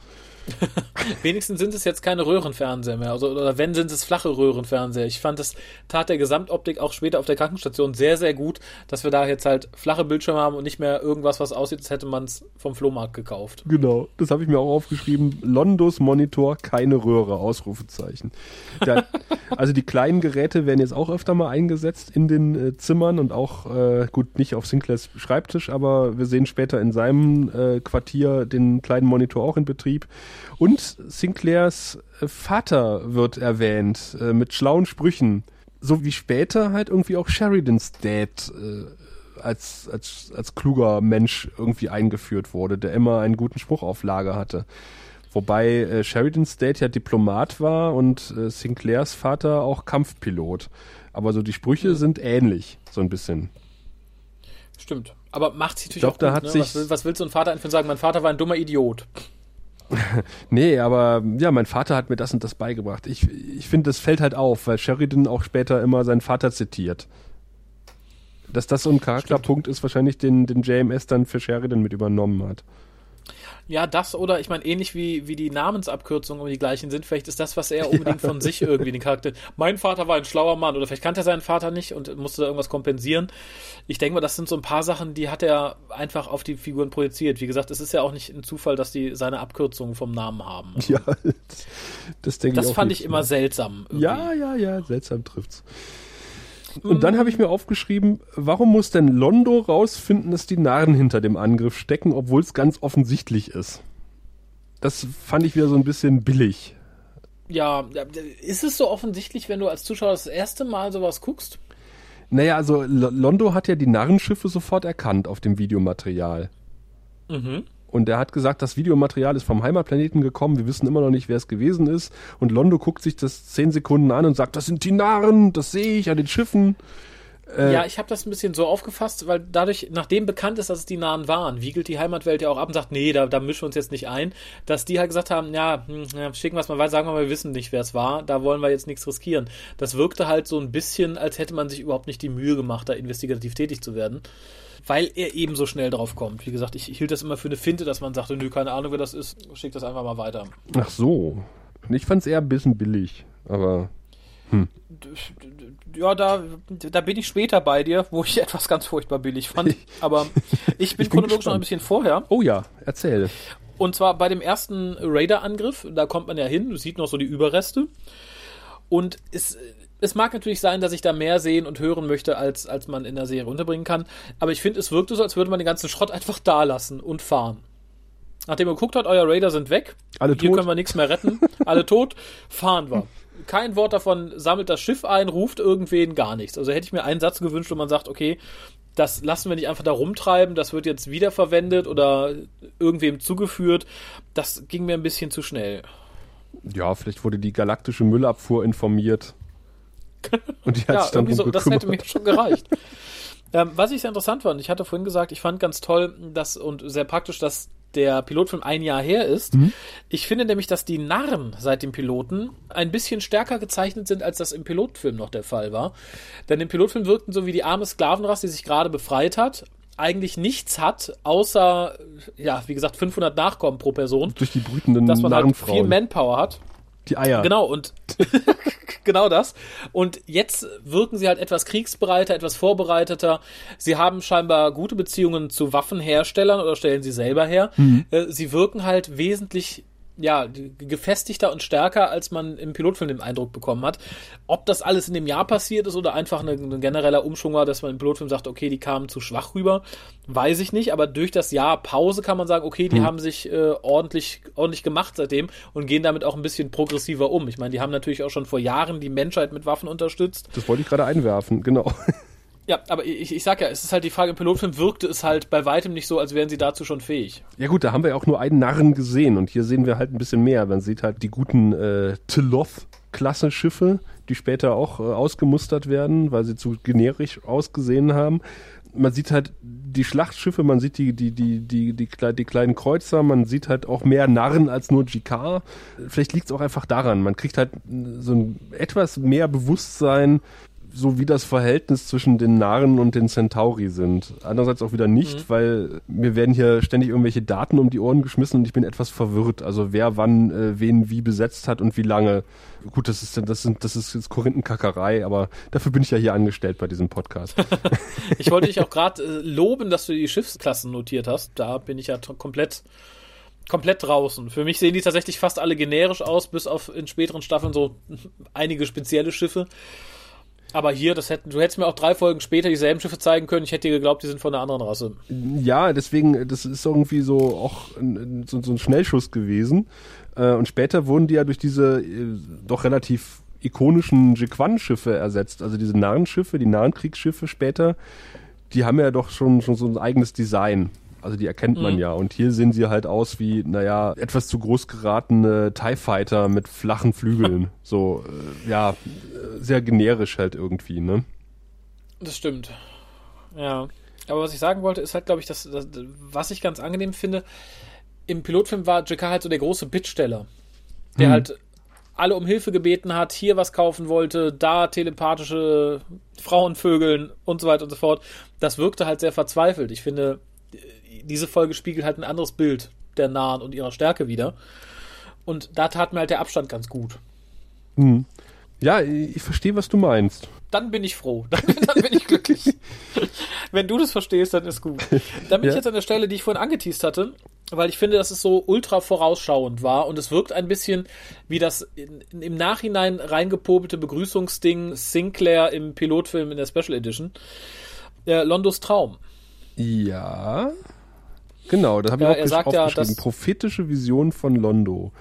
Wenigstens sind es jetzt keine Röhrenfernseher mehr, also, oder wenn, sind es flache Röhrenfernseher. Ich fand, das tat der Gesamtoptik auch später auf der Krankenstation sehr, sehr gut, dass wir da jetzt halt flache Bildschirme haben und nicht mehr irgendwas, was aussieht, als hätte man es vom Flohmarkt gekauft. Genau, das habe ich mir auch aufgeschrieben. Londos Monitor, keine Röhre, Ausrufezeichen. Also die kleinen Geräte werden jetzt auch öfter mal eingesetzt in den Zimmern und auch, gut, nicht auf Sinclairs Schreibtisch, aber wir sehen später in seinem Quartier den kleinen Monitor auch in Betrieb. Und Sinclairs Vater wird erwähnt, mit schlauen Sprüchen. So wie später halt irgendwie auch Sheridans Dad als kluger Mensch irgendwie eingeführt wurde, der immer einen guten Spruch auf Lager hatte. Wobei Sheridans Dad ja Diplomat war und Sinclairs Vater auch Kampfpilot. Aber so die Sprüche sind ähnlich, so ein bisschen. Stimmt. Aber macht sich natürlich auch gut, ne? Was will so ein Vater einfach sagen? Mein Vater war ein dummer Idiot. Nee, aber ja, mein Vater hat mir das und das beigebracht. Ich finde, das fällt halt auf, weil Sheridan auch später immer seinen Vater zitiert. Dass das so ein Charakterpunkt ist, wahrscheinlich den JMS dann für Sheridan mit übernommen hat. Ja, das oder, ich meine, ähnlich wie die Namensabkürzungen immer die gleichen sind, vielleicht ist das, was er unbedingt von sich irgendwie den Charakter... Mein Vater war ein schlauer Mann oder vielleicht kannte er seinen Vater nicht und musste da irgendwas kompensieren. Ich denke mal, das sind so ein paar Sachen, die hat er einfach auf die Figuren projiziert. Wie gesagt, es ist ja auch nicht ein Zufall, dass die seine Abkürzungen vom Namen haben. Also, ja, das denke ich auch. Das fand ich immer seltsam. Irgendwie. Ja, seltsam trifft's. Und dann habe ich mir aufgeschrieben, warum muss denn Londo rausfinden, dass die Narn hinter dem Angriff stecken, obwohl es ganz offensichtlich ist? Das fand ich wieder so ein bisschen billig. Ja, ist es so offensichtlich, wenn du als Zuschauer das erste Mal sowas guckst? Naja, also Londo hat ja die Narrenschiffe sofort erkannt auf dem Videomaterial. Mhm. Und er hat gesagt, das Videomaterial ist vom Heimatplaneten gekommen, wir wissen immer noch nicht, wer es gewesen ist. Und Londo guckt sich das 10 Sekunden an und sagt, das sind die Narren, das sehe ich an den Schiffen. Ja, ich habe das ein bisschen so aufgefasst, weil dadurch, nachdem bekannt ist, dass es die Narren waren, wiegelt die Heimatwelt ja auch ab und sagt, nee, da mischen wir uns jetzt nicht ein. Dass die halt gesagt haben, ja, schicken wir es mal weiter, sagen wir mal, wir wissen nicht, wer es war, da wollen wir jetzt nichts riskieren. Das wirkte halt so ein bisschen, als hätte man sich überhaupt nicht die Mühe gemacht, da investigativ tätig zu werden. Weil er eben so schnell drauf kommt. Wie gesagt, ich hielt das immer für eine Finte, dass man sagte, nö, keine Ahnung, wer das ist, schick das einfach mal weiter. Ach so. Ich fand's eher ein bisschen billig, aber... Ja, da bin ich später bei dir, wo ich etwas ganz furchtbar billig fand. Aber ich bin chronologisch noch ein bisschen vorher. Oh ja, erzähl. Und zwar bei dem ersten Raider-Angriff, da kommt man ja hin, sieht noch so die Überreste. Und es mag natürlich sein, dass ich da mehr sehen und hören möchte, als man in der Serie unterbringen kann. Aber ich finde, es wirkte so, als würde man den ganzen Schrott einfach da lassen und fahren. Nachdem man geguckt hat, euer Raider sind weg, alle hier tot. Können wir nichts mehr retten, alle tot, fahren wir. Kein Wort davon, sammelt das Schiff ein, ruft irgendwen, gar nichts. Also hätte ich mir einen Satz gewünscht, wo man sagt, okay, das lassen wir nicht einfach da rumtreiben, das wird jetzt wiederverwendet oder irgendwem zugeführt. Das ging mir ein bisschen zu schnell. Ja, vielleicht wurde die galaktische Müllabfuhr informiert. Und die hat sich dann so, das hätte mir schon gereicht. Was ich sehr interessant fand, ich hatte vorhin gesagt, ich fand ganz toll und sehr praktisch, dass der Pilotfilm ein Jahr her ist. Mhm. Ich finde nämlich, dass die Narren seit dem Piloten ein bisschen stärker gezeichnet sind, als das im Pilotfilm noch der Fall war. Denn im Pilotfilm wirkten so wie die arme Sklavenrasse, die sich gerade befreit hat, eigentlich nichts hat, außer, ja, wie gesagt, 500 Nachkommen pro Person. Durch die brütenden Narrenfrauen. Dass man halt viel Manpower hat. Die Eier. Genau, und genau das. Und jetzt wirken sie halt etwas kriegsbereiter, etwas vorbereiteter. Sie haben scheinbar gute Beziehungen zu Waffenherstellern oder stellen sie selber her. Mhm. Sie wirken halt wesentlich ja, gefestigter und stärker, als man im Pilotfilm den Eindruck bekommen hat. Ob das alles in dem Jahr passiert ist oder einfach ein genereller Umschwung war, dass man im Pilotfilm sagt, okay, die kamen zu schwach rüber, weiß ich nicht, aber durch das Jahr Pause kann man sagen, okay, die haben sich ordentlich gemacht seitdem und gehen damit auch ein bisschen progressiver um. Ich meine, die haben natürlich auch schon vor Jahren die Menschheit mit Waffen unterstützt. Das wollte ich gerade einwerfen, genau. Ja, aber ich sag ja, es ist halt die Frage, im Pilotfilm wirkte es halt bei weitem nicht so, als wären sie dazu schon fähig. Ja gut, da haben wir ja auch nur einen Narren gesehen und hier sehen wir halt ein bisschen mehr. Man sieht halt die guten T'loth-Klasse-Schiffe, die später auch ausgemustert werden, weil sie zu generisch ausgesehen haben. Man sieht halt die Schlachtschiffe, man sieht die kleinen Kreuzer, man sieht halt auch mehr Narren als nur G'Kar. Vielleicht liegt es auch einfach daran, man kriegt halt so ein etwas mehr Bewusstsein, so wie das Verhältnis zwischen den Narren und den Centauri sind. Andererseits auch wieder nicht, weil mir werden hier ständig irgendwelche Daten um die Ohren geschmissen und ich bin etwas verwirrt. Also wer wann wen wie besetzt hat und wie lange. Gut, das ist jetzt Korinthenkackerei, aber dafür bin ich ja hier angestellt bei diesem Podcast. Ich wollte dich auch gerade loben, dass du die Schiffsklassen notiert hast. Da bin ich ja komplett draußen. Für mich sehen die tatsächlich fast alle generisch aus, bis auf in späteren Staffeln so einige spezielle Schiffe. Aber hier, du hättest mir auch 3 Folgen später dieselben Schiffe zeigen können. Ich hätte dir geglaubt, die sind von einer anderen Rasse. Ja, deswegen, das ist irgendwie so auch so ein Schnellschuss gewesen. Und später wurden die ja durch diese doch relativ ikonischen G'Kwan-Schiffe ersetzt. Also diese Narrenschiffe, die Narrenkriegsschiffe später, die haben ja doch schon so ein eigenes Design. Also die erkennt man ja. Und hier sehen sie halt aus wie, naja, etwas zu groß geratene TIE Fighter mit flachen Flügeln. So, ja, sehr generisch halt irgendwie, ne? Das stimmt. Ja. Aber was ich sagen wollte, ist halt, glaube ich, dass, was ich ganz angenehm finde, im Pilotfilm war G'Kar halt so der große Bittsteller. Der halt alle um Hilfe gebeten hat, hier was kaufen wollte, da telepathische Frauenvögeln und so weiter und so fort. Das wirkte halt sehr verzweifelt. Ich finde, diese Folge spiegelt halt ein anderes Bild der Narn und ihrer Stärke wider. Und da tat mir halt der Abstand ganz gut. Mhm. Ja, ich verstehe, was du meinst. Dann bin ich froh. Dann bin ich glücklich. Wenn du das verstehst, dann ist gut. Dann bin ich jetzt an der Stelle, die ich vorhin angeteast hatte, weil ich finde, dass es so ultra vorausschauend war und es wirkt ein bisschen wie das im Nachhinein reingepopelte Begrüßungsding Sinclair im Pilotfilm in der Special Edition. Londos Traum. Ja, genau, das habe ich auch aufgeschrieben. Ja, prophetische Vision von Londo.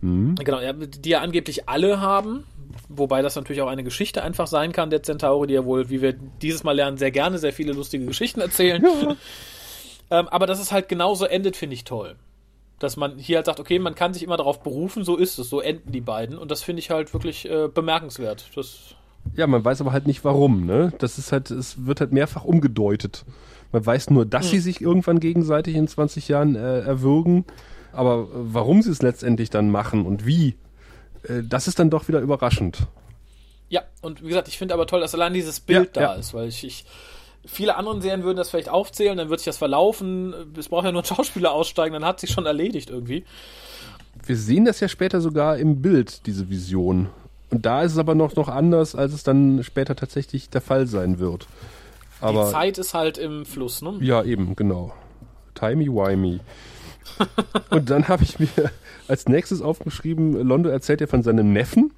Genau, die ja angeblich alle haben, wobei das natürlich auch eine Geschichte einfach sein kann, der Centauri, die ja wohl, wie wir dieses Mal lernen, sehr gerne sehr viele lustige Geschichten erzählen. Ja. Aber dass es halt genauso endet, finde ich toll. Dass man hier halt sagt, okay, man kann sich immer darauf berufen, so ist es, so enden die beiden. Und das finde ich halt wirklich bemerkenswert. Ja, man weiß aber halt nicht warum, ne? Das ist halt, es wird halt mehrfach umgedeutet. Man weiß nur, dass sie sich irgendwann gegenseitig in 20 Jahren erwürgen, aber warum sie es letztendlich dann machen und wie, das ist dann doch wieder überraschend. Ja, und wie gesagt, ich finde aber toll, dass allein dieses Bild ist, weil ich viele anderen Serien würden das vielleicht aufzählen, dann wird sich das verlaufen, es braucht ja nur ein Schauspieler aussteigen, dann hat sich schon erledigt irgendwie. Wir sehen das ja später sogar im Bild, diese Vision. Und da ist es aber noch anders, als es dann später tatsächlich der Fall sein wird. Aber die Zeit ist halt im Fluss, ne? Ja, eben, genau. Timey-wimey. Und dann habe ich mir als nächstes aufgeschrieben, Londo erzählt ja von seinem Neffen,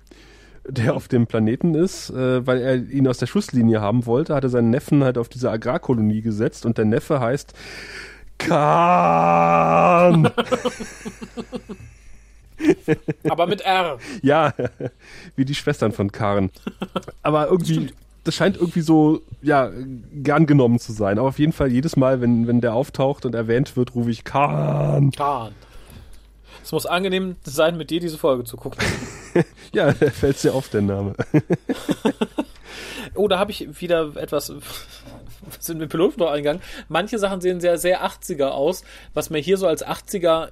der auf dem Planeten ist, weil er ihn aus der Schusslinie haben wollte, hat er seinen Neffen halt auf diese Agrarkolonie gesetzt und der Neffe heißt Carn. Aber mit R. Ja, wie die Schwestern von Carn. Aber irgendwie, das scheint irgendwie so, ja, gern genommen zu sein. Aber auf jeden Fall jedes Mal, wenn der auftaucht und erwähnt wird, rufe ich Carn. Es muss angenehm sein, mit dir diese Folge zu gucken. Ja, da fällt es dir auf, der Name. Oh, da habe ich wieder etwas, sind wir im Piloten noch eingegangen. Manche Sachen sehen sehr, sehr 80er aus. Was mir hier so als 80er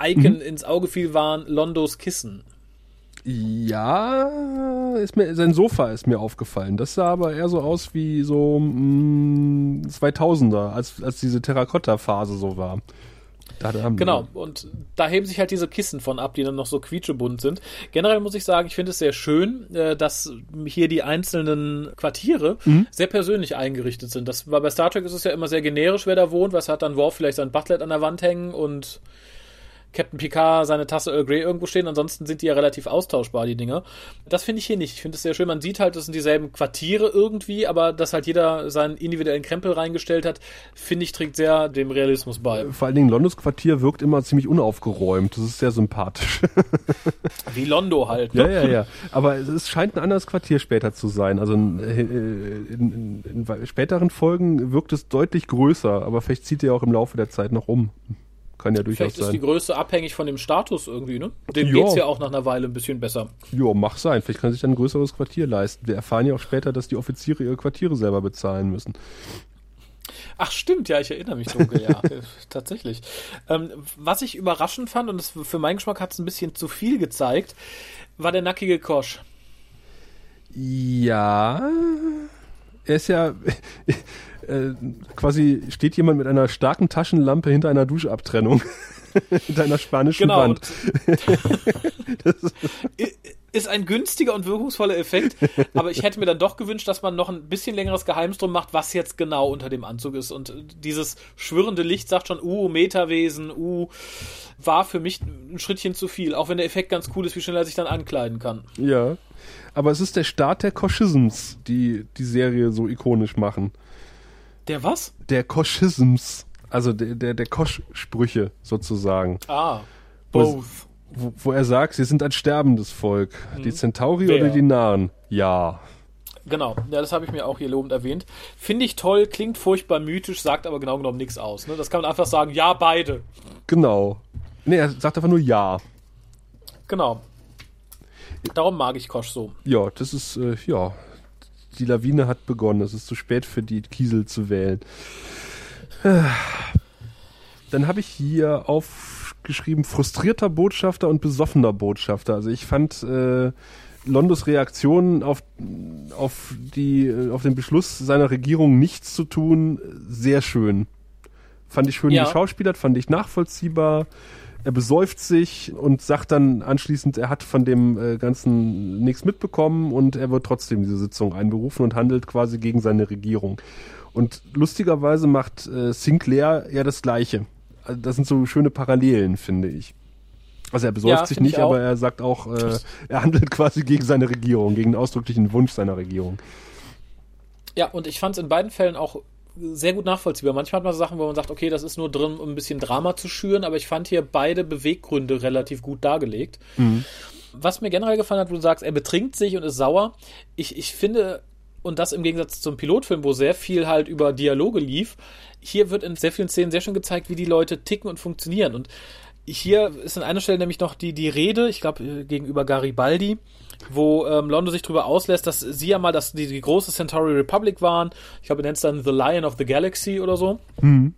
Icon ins Auge fiel, waren Londos Kissen. Ja, sein Sofa ist mir aufgefallen. Das sah aber eher so aus wie so 2000er, als diese Terrakotta-Phase so war. Genau, und da heben sich halt diese Kissen von ab, die dann noch so quietschebunt sind. Generell muss ich sagen, ich finde es sehr schön, dass hier die einzelnen Quartiere sehr persönlich eingerichtet sind. Das war bei Star Trek ist es ja immer sehr generisch, wer da wohnt. Was hat dann Worf vielleicht sein Butlet an der Wand hängen und Captain Picard seine Tasse Earl Grey irgendwo stehen. Ansonsten sind die ja relativ austauschbar, die Dinge. Das finde ich hier nicht. Ich finde es sehr schön. Man sieht halt, das sind dieselben Quartiere irgendwie, aber dass halt jeder seinen individuellen Krempel reingestellt hat, finde ich, trägt sehr dem Realismus bei. Vor allen Dingen Londos Quartier wirkt immer ziemlich unaufgeräumt. Das ist sehr sympathisch. Wie Londo halt. Ne? Ja. Aber es scheint ein anderes Quartier später zu sein. Also in späteren Folgen wirkt es deutlich größer, aber vielleicht zieht ihr auch im Laufe der Zeit noch um. Kann ja durchaus sein. Vielleicht ist die Größe abhängig von dem Status irgendwie, ne? Dem geht's ja auch nach einer Weile ein bisschen besser. Jo, mach sein. Vielleicht kann sich dann ein größeres Quartier leisten. Wir erfahren ja auch später, dass die Offiziere ihre Quartiere selber bezahlen müssen. Ach stimmt, ja, ich erinnere mich dunkel, ja, tatsächlich. Was ich überraschend fand, und das für meinen Geschmack hat es ein bisschen zu viel gezeigt, war der nackige Kosch. Ja, er ist ja... quasi steht jemand mit einer starken Taschenlampe hinter einer Duschabtrennung. Hinter einer spanischen Wand. Ist ein günstiger und wirkungsvoller Effekt, aber ich hätte mir dann doch gewünscht, dass man noch ein bisschen längeres Geheimnis drum macht, was jetzt genau unter dem Anzug ist. Und dieses schwirrende Licht sagt schon, Metawesen, war für mich ein Schrittchen zu viel. Auch wenn der Effekt ganz cool ist, wie schnell er sich dann ankleiden kann. Ja, aber es ist der Start der Koschisms, die die Serie so ikonisch machen. Der was? Der Koschisms. Also der Kosch-Sprüche sozusagen. Ah, both. Wo er sagt, sie sind ein sterbendes Volk. Mhm. Die Centauri oder die Narn? Ja. Genau, ja, das habe ich mir auch hier lobend erwähnt. Finde ich toll, klingt furchtbar mythisch, sagt aber genau genommen nichts aus. Ne? Das kann man einfach sagen, ja, beide. Genau. Nee, er sagt einfach nur ja. Genau. Darum mag ich Kosch so. Ja, das ist, die Lawine hat begonnen. Es ist zu spät für die Kiesel zu wählen. Dann habe ich hier aufgeschrieben, frustrierter Botschafter und besoffener Botschafter. Also ich fand Londos Reaktion auf den Beschluss seiner Regierung, nichts zu tun, sehr schön. Fand ich schön geschauspielert, fand ich nachvollziehbar. Er besäuft sich und sagt dann anschließend, er hat von dem Ganzen nichts mitbekommen und er wird trotzdem diese Sitzung einberufen und handelt quasi gegen seine Regierung. Und lustigerweise macht Sinclair ja das Gleiche. Also das sind so schöne Parallelen, finde ich. Also er besäuft sich nicht, aber er sagt auch, er handelt quasi gegen seine Regierung, gegen den ausdrücklichen Wunsch seiner Regierung. Ja, und ich fand es in beiden Fällen auch sehr gut nachvollziehbar. Manchmal hat man so Sachen, wo man sagt, okay, das ist nur drin, um ein bisschen Drama zu schüren, aber ich fand hier beide Beweggründe relativ gut dargelegt. Mhm. Was mir generell gefallen hat, wo du sagst, er betrinkt sich und ist sauer. Ich finde, und das im Gegensatz zum Pilotfilm, wo sehr viel halt über Dialoge lief, hier wird in sehr vielen Szenen sehr schön gezeigt, wie die Leute ticken und funktionieren. Und hier ist an einer Stelle nämlich noch die Rede, ich glaube, gegenüber Garibaldi, wo Londo sich drüber auslässt, dass sie ja mal die große Centauri Republic waren. Ich glaube, er nennt es dann The Lion of the Galaxy oder so. Mhm.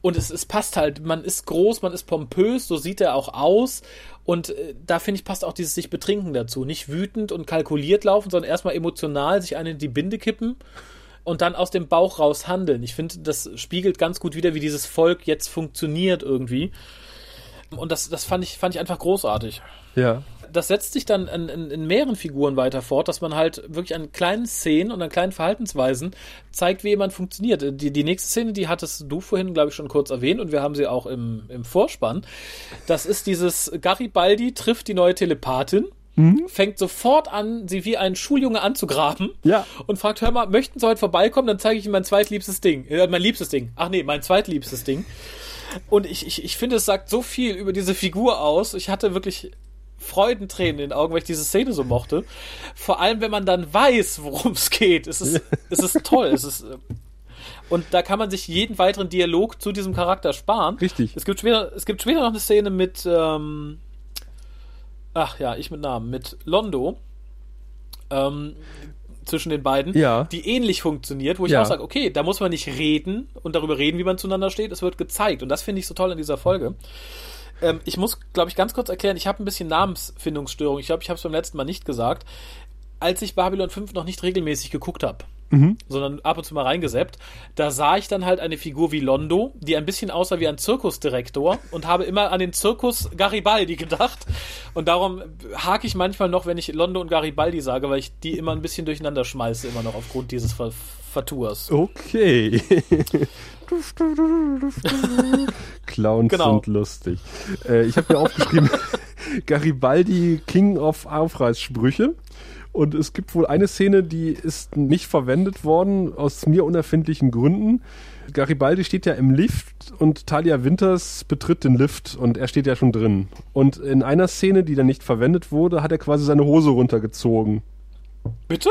Und es passt halt, man ist groß, man ist pompös, so sieht er auch aus. Und da, finde ich, passt auch dieses sich betrinken dazu. Nicht wütend und kalkuliert laufen, sondern erstmal emotional sich einen in die Binde kippen und dann aus dem Bauch raus handeln. Ich finde, das spiegelt ganz gut wider, wie dieses Volk jetzt funktioniert irgendwie. Und das fand ich einfach großartig. Ja. Das setzt sich dann in mehreren Figuren weiter fort, dass man halt wirklich an kleinen Szenen und an kleinen Verhaltensweisen zeigt, wie jemand funktioniert. Die nächste Szene, die hattest du vorhin, glaube ich, schon kurz erwähnt und wir haben sie auch im Vorspann. Das ist dieses Garibaldi trifft die neue Telepathin, fängt sofort an, sie wie ein Schuljunge anzugraben und fragt, hör mal, möchten Sie heute vorbeikommen? Dann zeige ich Ihnen mein zweitliebstes Ding. Mein zweitliebstes Ding. Und ich finde, es sagt so viel über diese Figur aus. Ich hatte wirklich Freudentränen in den Augen, weil ich diese Szene so mochte. Vor allem, wenn man dann weiß, worum es geht. Es ist toll. Und da kann man sich jeden weiteren Dialog zu diesem Charakter sparen. Richtig. Es gibt später noch eine Szene mit mit Londo. Zwischen den beiden, die ähnlich funktioniert, wo ich auch sage, okay, da muss man nicht reden und darüber reden, wie man zueinander steht, es wird gezeigt und das finde ich so toll in dieser Folge. Ich muss, glaube ich, ganz kurz erklären, ich habe ein bisschen Namensfindungsstörung, ich glaube, ich habe es beim letzten Mal nicht gesagt, als ich Babylon 5 noch nicht regelmäßig geguckt habe, sondern ab und zu mal reingesappt, da sah ich dann halt eine Figur wie Londo, die ein bisschen aussah wie ein Zirkusdirektor und habe immer an den Zirkus Garibaldi gedacht und darum hake ich manchmal noch, wenn ich Londo und Garibaldi sage, weil ich die immer ein bisschen durcheinander schmeiße, immer noch aufgrund dieses Ver vertourst. Okay. Clowns sind lustig. Ich habe mir aufgeschrieben, Garibaldi, King of Aufreißsprüche. Und es gibt wohl eine Szene, die ist nicht verwendet worden, aus mir unerfindlichen Gründen. Garibaldi steht ja im Lift und Talia Winters betritt den Lift und er steht ja schon drin. Und in einer Szene, die dann nicht verwendet wurde, hat er quasi seine Hose runtergezogen. Bitte?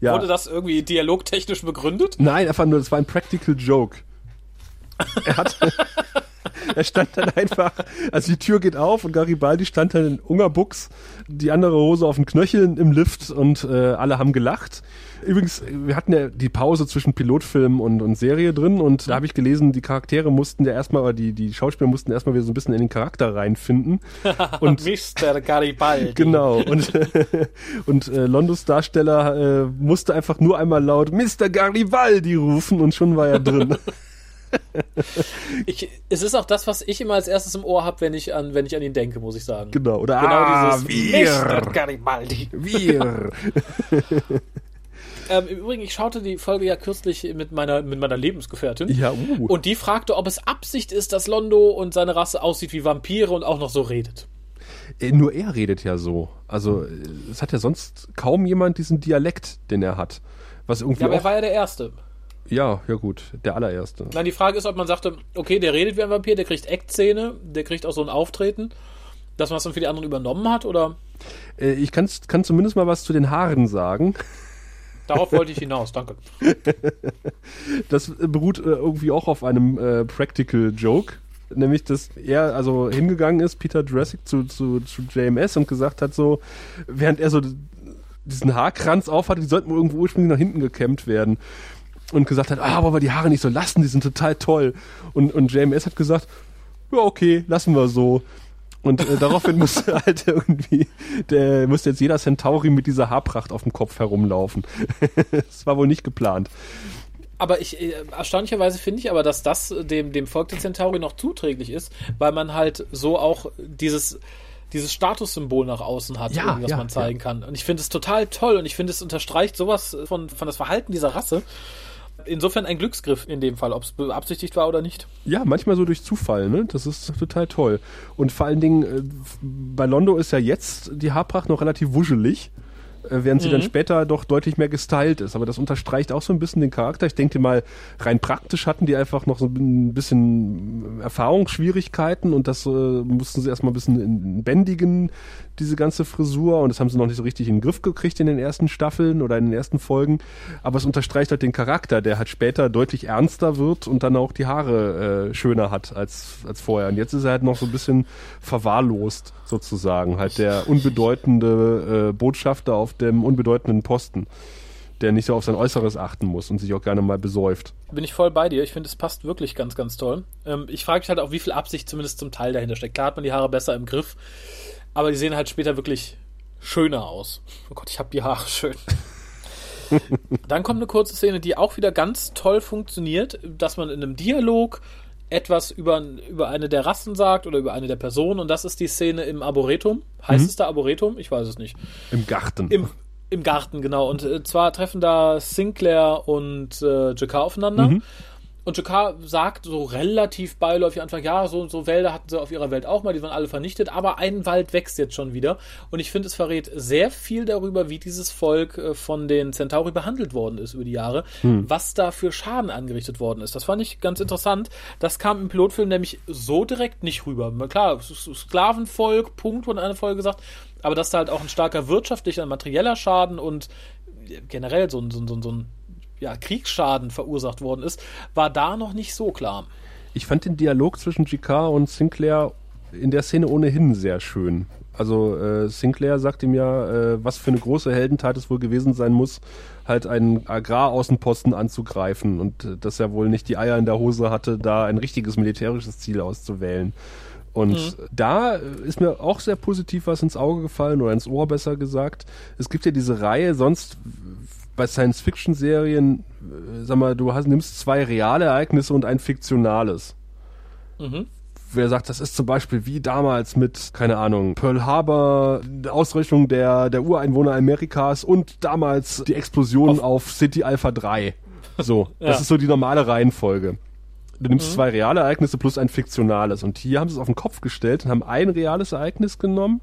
Ja. Wurde das irgendwie dialogtechnisch begründet? Nein, einfach nur, das war ein Practical Joke. Er stand dann einfach, also die Tür geht auf und Garibaldi stand dann in Ungerbuchs, die andere Hose auf den Knöcheln im Lift und alle haben gelacht. Übrigens, wir hatten ja die Pause zwischen Pilotfilm und Serie drin und da habe ich gelesen, die Charaktere mussten ja erstmal, oder die Schauspieler mussten erstmal wieder so ein bisschen in den Charakter reinfinden. Und Mr. Garibaldi. Genau. Und Londos Darsteller musste einfach nur einmal laut Mr. Garibaldi rufen und schon war er drin. Es ist auch das, was ich immer als erstes im Ohr habe, wenn ich an ihn denke, muss ich sagen. Genau, oder genau dieses Mr. Garibaldi. Wir. Im Übrigen, ich schaute die Folge ja kürzlich mit meiner Lebensgefährtin. Ja, Und die fragte, ob es Absicht ist, dass Londo und seine Rasse aussieht wie Vampire und auch noch so redet. Nur er redet ja so. Also, es hat ja sonst kaum jemand diesen Dialekt, den er hat. Was irgendwie ja, aber er war ja der Erste. Ja gut, der allererste. Nein, die Frage ist, ob man sagte, okay, der redet wie ein Vampir, der kriegt Eckzähne, der kriegt auch so ein Auftreten, dass man es dann für die anderen übernommen hat, oder? Ich kann zumindest mal was zu den Haaren sagen. Darauf wollte ich hinaus, danke. Das beruht irgendwie auch auf einem Practical Joke, nämlich, dass er also hingegangen ist, Peter Jurassic, zu JMS und gesagt hat so, während er so diesen Haarkranz aufhatte, die sollten irgendwo ursprünglich nach hinten gekämmt werden. Und gesagt hat, aber die Haare nicht so lassen, die sind total toll. Und JMS hat gesagt, ja okay, lassen wir so. Und daraufhin musste halt irgendwie, musste jetzt jeder Centauri mit dieser Haarpracht auf dem Kopf herumlaufen. Das war wohl nicht geplant. Aber erstaunlicherweise finde ich aber, dass das dem Volk der Centauri noch zuträglich ist, weil man halt so auch dieses Statussymbol nach außen hat, was man zeigen kann. Und ich finde es total toll und ich finde es unterstreicht sowas von das Verhalten dieser Rasse. Insofern ein Glücksgriff in dem Fall, ob es beabsichtigt war oder nicht. Ja, manchmal so durch Zufall, ne? Das ist total toll. Und vor allen Dingen, bei Londo ist ja jetzt die Haarpracht noch relativ wuschelig, während sie dann später doch deutlich mehr gestylt ist. Aber das unterstreicht auch so ein bisschen den Charakter. Ich denke mal, rein praktisch hatten die einfach noch so ein bisschen Erfahrungsschwierigkeiten und das mussten sie erstmal ein bisschen bändigen, diese ganze Frisur. Und das haben sie noch nicht so richtig in den Griff gekriegt in den ersten Staffeln oder in den ersten Folgen. Aber es unterstreicht halt den Charakter, der halt später deutlich ernster wird und dann auch die Haare schöner hat als vorher. Und jetzt ist er halt noch so ein bisschen verwahrlost sozusagen. Halt der unbedeutende Botschafter auf dem unbedeutenden Posten, der nicht so auf sein Äußeres achten muss und sich auch gerne mal besäuft. Bin ich voll bei dir. Ich finde, es passt wirklich ganz, ganz toll. Ich frage mich halt auch, wie viel Absicht zumindest zum Teil dahinter steckt. Klar hat man die Haare besser im Griff, aber die sehen halt später wirklich schöner aus. Oh Gott, ich habe die Haare schön. Dann kommt eine kurze Szene, die auch wieder ganz toll funktioniert, dass man in einem Dialog etwas über eine der Rassen sagt oder über eine der Personen und das ist die Szene im Arboretum. Heißt es da Arboretum? Ich weiß es nicht. Im Garten. Im Garten, genau. Und zwar treffen da Sinclair und G'Kar aufeinander. Mhm. Und G'Kar sagt so relativ beiläufig am Anfang, ja, so und so Wälder hatten sie auf ihrer Welt auch mal, die waren alle vernichtet, aber ein Wald wächst jetzt schon wieder. Und ich finde, es verrät sehr viel darüber, wie dieses Volk von den Centauri behandelt worden ist über die Jahre, was da für Schaden angerichtet worden ist. Das fand ich ganz interessant. Das kam im Pilotfilm nämlich so direkt nicht rüber. Klar, Sklavenvolk, Punkt, wurde in einer Folge gesagt, aber dass da halt auch ein starker wirtschaftlicher, materieller Schaden und generell so ein Kriegsschaden verursacht worden ist, war da noch nicht so klar. Ich fand den Dialog zwischen G'Kar und Sinclair in der Szene ohnehin sehr schön. Also Sinclair sagt ihm ja, was für eine große Heldentat es wohl gewesen sein muss, halt einen Agraraußenposten anzugreifen und dass er wohl nicht die Eier in der Hose hatte, da ein richtiges militärisches Ziel auszuwählen. Und da ist mir auch sehr positiv was ins Auge gefallen oder ins Ohr besser gesagt. Es gibt ja diese Reihe, sonst bei Science-Fiction-Serien, sag mal, nimmst 2 reale Ereignisse und ein fiktionales. wer sagt, das ist zum Beispiel wie damals mit, keine Ahnung, Pearl Harbor, Ausrichtung der Ureinwohner Amerikas und damals die Explosion auf City Alpha 3. So, ja. Das ist so die normale Reihenfolge. Du nimmst zwei reale Ereignisse plus ein fiktionales. Und hier haben sie es auf den Kopf gestellt und haben ein reales Ereignis genommen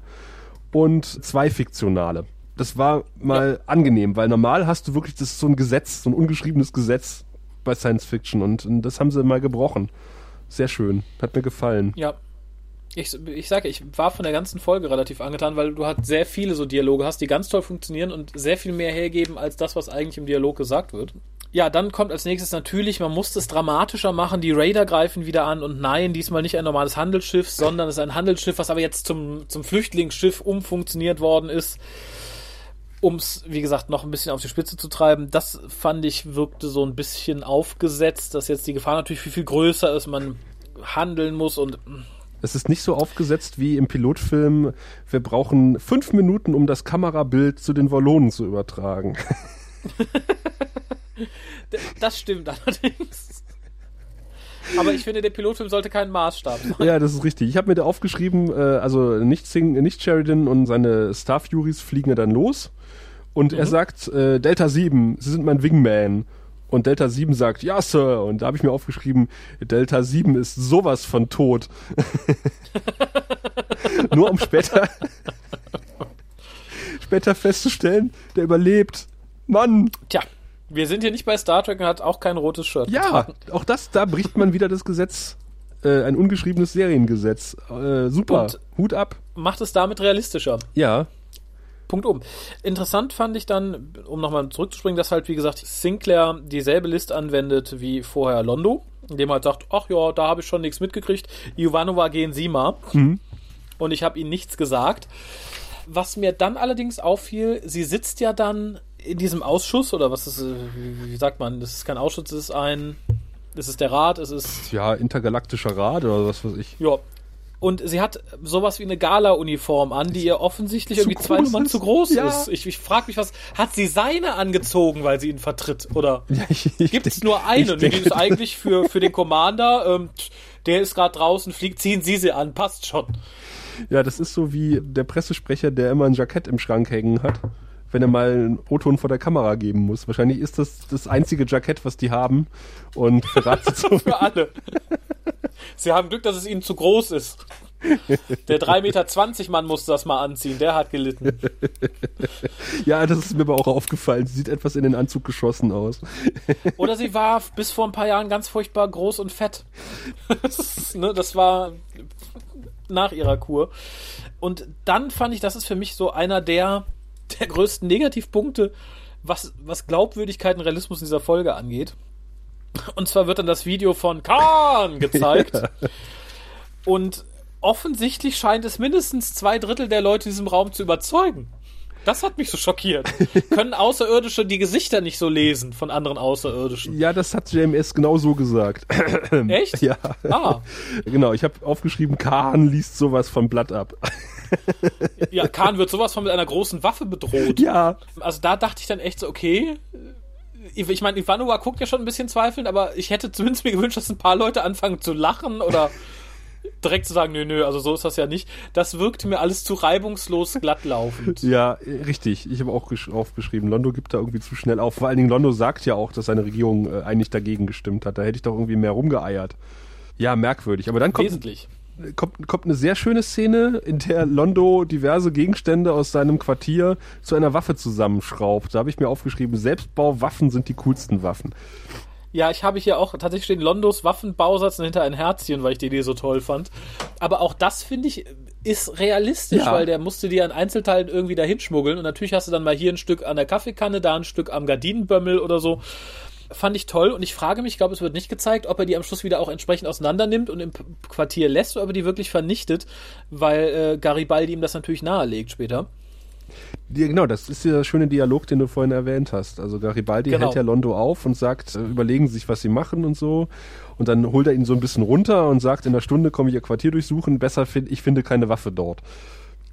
und zwei fiktionale. Das war mal angenehm, weil normal hast du wirklich, das ist so ein Gesetz, so ein ungeschriebenes Gesetz bei Science Fiction. Und das haben sie mal gebrochen. Sehr schön. Hat mir gefallen. Ja. Ich sage, ich war von der ganzen Folge relativ angetan, weil du halt sehr viele so Dialoge hast, die ganz toll funktionieren und sehr viel mehr hergeben als das, was eigentlich im Dialog gesagt wird. Ja, dann kommt als nächstes natürlich, man muss es dramatischer machen, die Raider greifen wieder an und nein, diesmal nicht ein normales Handelsschiff, sondern es ist ein Handelsschiff, was aber jetzt zum Flüchtlingsschiff umfunktioniert worden ist, um es, wie gesagt, noch ein bisschen auf die Spitze zu treiben. Das, fand ich, wirkte so ein bisschen aufgesetzt, dass jetzt die Gefahr natürlich viel, viel größer ist, man handeln muss und... Es ist nicht so aufgesetzt wie im Pilotfilm, wir brauchen 5 Minuten, um das Kamerabild zu den Vorlonen zu übertragen. Das stimmt allerdings. Aber ich finde, der Pilotfilm sollte kein Maßstab sein. Ja, das ist richtig. Ich habe mir da aufgeschrieben, also nicht Sheridan und seine Star Furies fliegen ja dann los. Und er sagt, Delta 7, Sie sind mein Wingman. Und Delta 7 sagt, ja, Sir. Und da habe ich mir aufgeschrieben, Delta 7 ist sowas von tot. Nur um später festzustellen, der überlebt. Mann! Tja. Wir sind hier nicht bei Star Trek und hat auch kein rotes Shirt. Ja, getragen. Auch das, da bricht man wieder das Gesetz, ein ungeschriebenes Seriengesetz. Super, und Hut ab. Macht es damit realistischer. Ja. Punkt um. Interessant fand ich dann, um nochmal zurückzuspringen, dass halt, wie gesagt, Sinclair dieselbe List anwendet wie vorher Londo, indem er halt sagt, ach ja, da habe ich schon nichts mitgekriegt, Ivanova, gehen Sie mal. Und ich habe Ihnen nichts gesagt. Was mir dann allerdings auffiel, sie sitzt ja dann in diesem Ausschuss, oder was ist, wie sagt man, das ist kein Ausschuss, das ist das ist der Rat, es ist... Ja, intergalaktischer Rat oder was weiß ich. Ja, und sie hat sowas wie eine Gala-Uniform an, die ihr offensichtlich irgendwie 2 Nummern zu groß ist. Ich frage mich, was, hat sie seine angezogen, weil sie ihn vertritt, oder gibt es nur einen? Die ist eigentlich für den Commander, der ist gerade draußen, fliegt, ziehen Sie sie an, passt schon. Ja, das ist so wie der Pressesprecher, der immer ein Jackett im Schrank hängen hat, wenn er mal einen O-Ton vor der Kamera geben muss. Wahrscheinlich ist das einzige Jackett, was die haben. Und für alle. Sie haben Glück, dass es ihnen zu groß ist. Der 3,20 Meter Mann musste das mal anziehen. Der hat gelitten. Ja, das ist mir aber auch aufgefallen. Sie sieht etwas in den Anzug geschossen aus. Oder sie war bis vor ein paar Jahren ganz furchtbar groß und fett. Das war nach ihrer Kur. Und dann fand ich, das ist für mich so einer der größten Negativpunkte, was Glaubwürdigkeit und Realismus in dieser Folge angeht. Und zwar wird dann das Video von Carn gezeigt. Ja. Und offensichtlich scheint es mindestens 2/3 der Leute in diesem Raum zu überzeugen. Das hat mich so schockiert. Können Außerirdische die Gesichter nicht so lesen von anderen Außerirdischen? Ja, das hat JMS genau so gesagt. Echt? Ja. Ah. Genau, ich habe aufgeschrieben, Carn liest sowas vom Blatt ab. Ja, Carn wird sowas von mit einer großen Waffe bedroht. Ja. Also da dachte ich dann echt so, okay, ich meine, Ivanova guckt ja schon ein bisschen zweifelnd, aber ich hätte zumindest mir gewünscht, dass ein paar Leute anfangen zu lachen oder direkt zu sagen, nö, also so ist das ja nicht. Das wirkte mir alles zu reibungslos glattlaufend. Ja, richtig. Ich habe auch aufgeschrieben, Londo gibt da irgendwie zu schnell auf. Vor allen Dingen, Londo sagt ja auch, dass seine Regierung eigentlich dagegen gestimmt hat. Da hätte ich doch irgendwie mehr rumgeeiert. Ja, merkwürdig. Aber dann kommt... Wesentlich. Kommt eine sehr schöne Szene, in der Londo diverse Gegenstände aus seinem Quartier zu einer Waffe zusammenschraubt. Da habe ich mir aufgeschrieben, Selbstbauwaffen sind die coolsten Waffen. Ja, ich habe hier auch tatsächlich den Londos Waffenbausatz hinter ein Herzchen, weil ich die Idee so toll fand. Aber auch das, finde ich, ist realistisch, ja, weil der musste dir an Einzelteilen irgendwie dahin schmuggeln. Und natürlich hast du dann mal hier ein Stück an der Kaffeekanne, da ein Stück am Gardinenbömmel oder so. Fand ich toll und ich frage mich, ich glaube, es wird nicht gezeigt, ob er die am Schluss wieder auch entsprechend auseinandernimmt und im Quartier lässt oder ob er die wirklich vernichtet, weil Garibaldi ihm das natürlich nahelegt später. Ja, genau, das ist der schöne Dialog, den du vorhin erwähnt hast. Also Garibaldi hält ja Londo auf und sagt, überlegen Sie sich, was Sie machen und so. Und dann holt er ihn so ein bisschen runter und sagt, in einer Stunde komme ich Ihr Quartier durchsuchen, ich finde keine Waffe dort.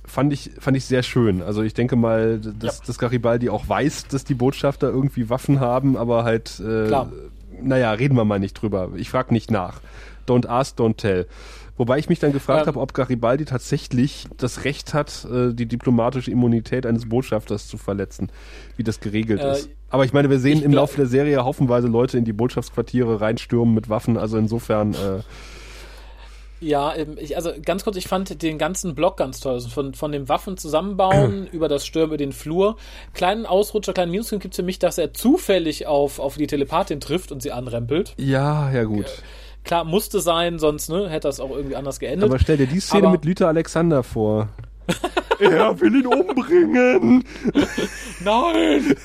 Fand ich sehr schön. Also ich denke mal, dass Garibaldi auch weiß, dass die Botschafter irgendwie Waffen haben, aber halt, naja, reden wir mal nicht drüber. Ich frage nicht nach. Don't ask, don't tell. Wobei ich mich dann gefragt habe, ob Garibaldi tatsächlich das Recht hat, die diplomatische Immunität eines Botschafters zu verletzen, wie das geregelt ist. Aber ich meine, wir sehen im Laufe der Serie haufenweise Leute in die Botschaftsquartiere reinstürmen mit Waffen, also insofern... Ja, also ganz kurz, ich fand den ganzen Block ganz toll. Also von dem Waffen zusammenbauen über das Stürmen, über den Flur. Kleinen Ausrutscher, kleinen Minuspunkt gibt es für mich, dass er zufällig auf die Telepathin trifft und sie anrempelt. Ja, gut. Klar, musste sein, sonst hätte das auch irgendwie anders geendet. Aber stell dir die Szene mit Lyta Alexander vor. Er will ihn umbringen! Nein!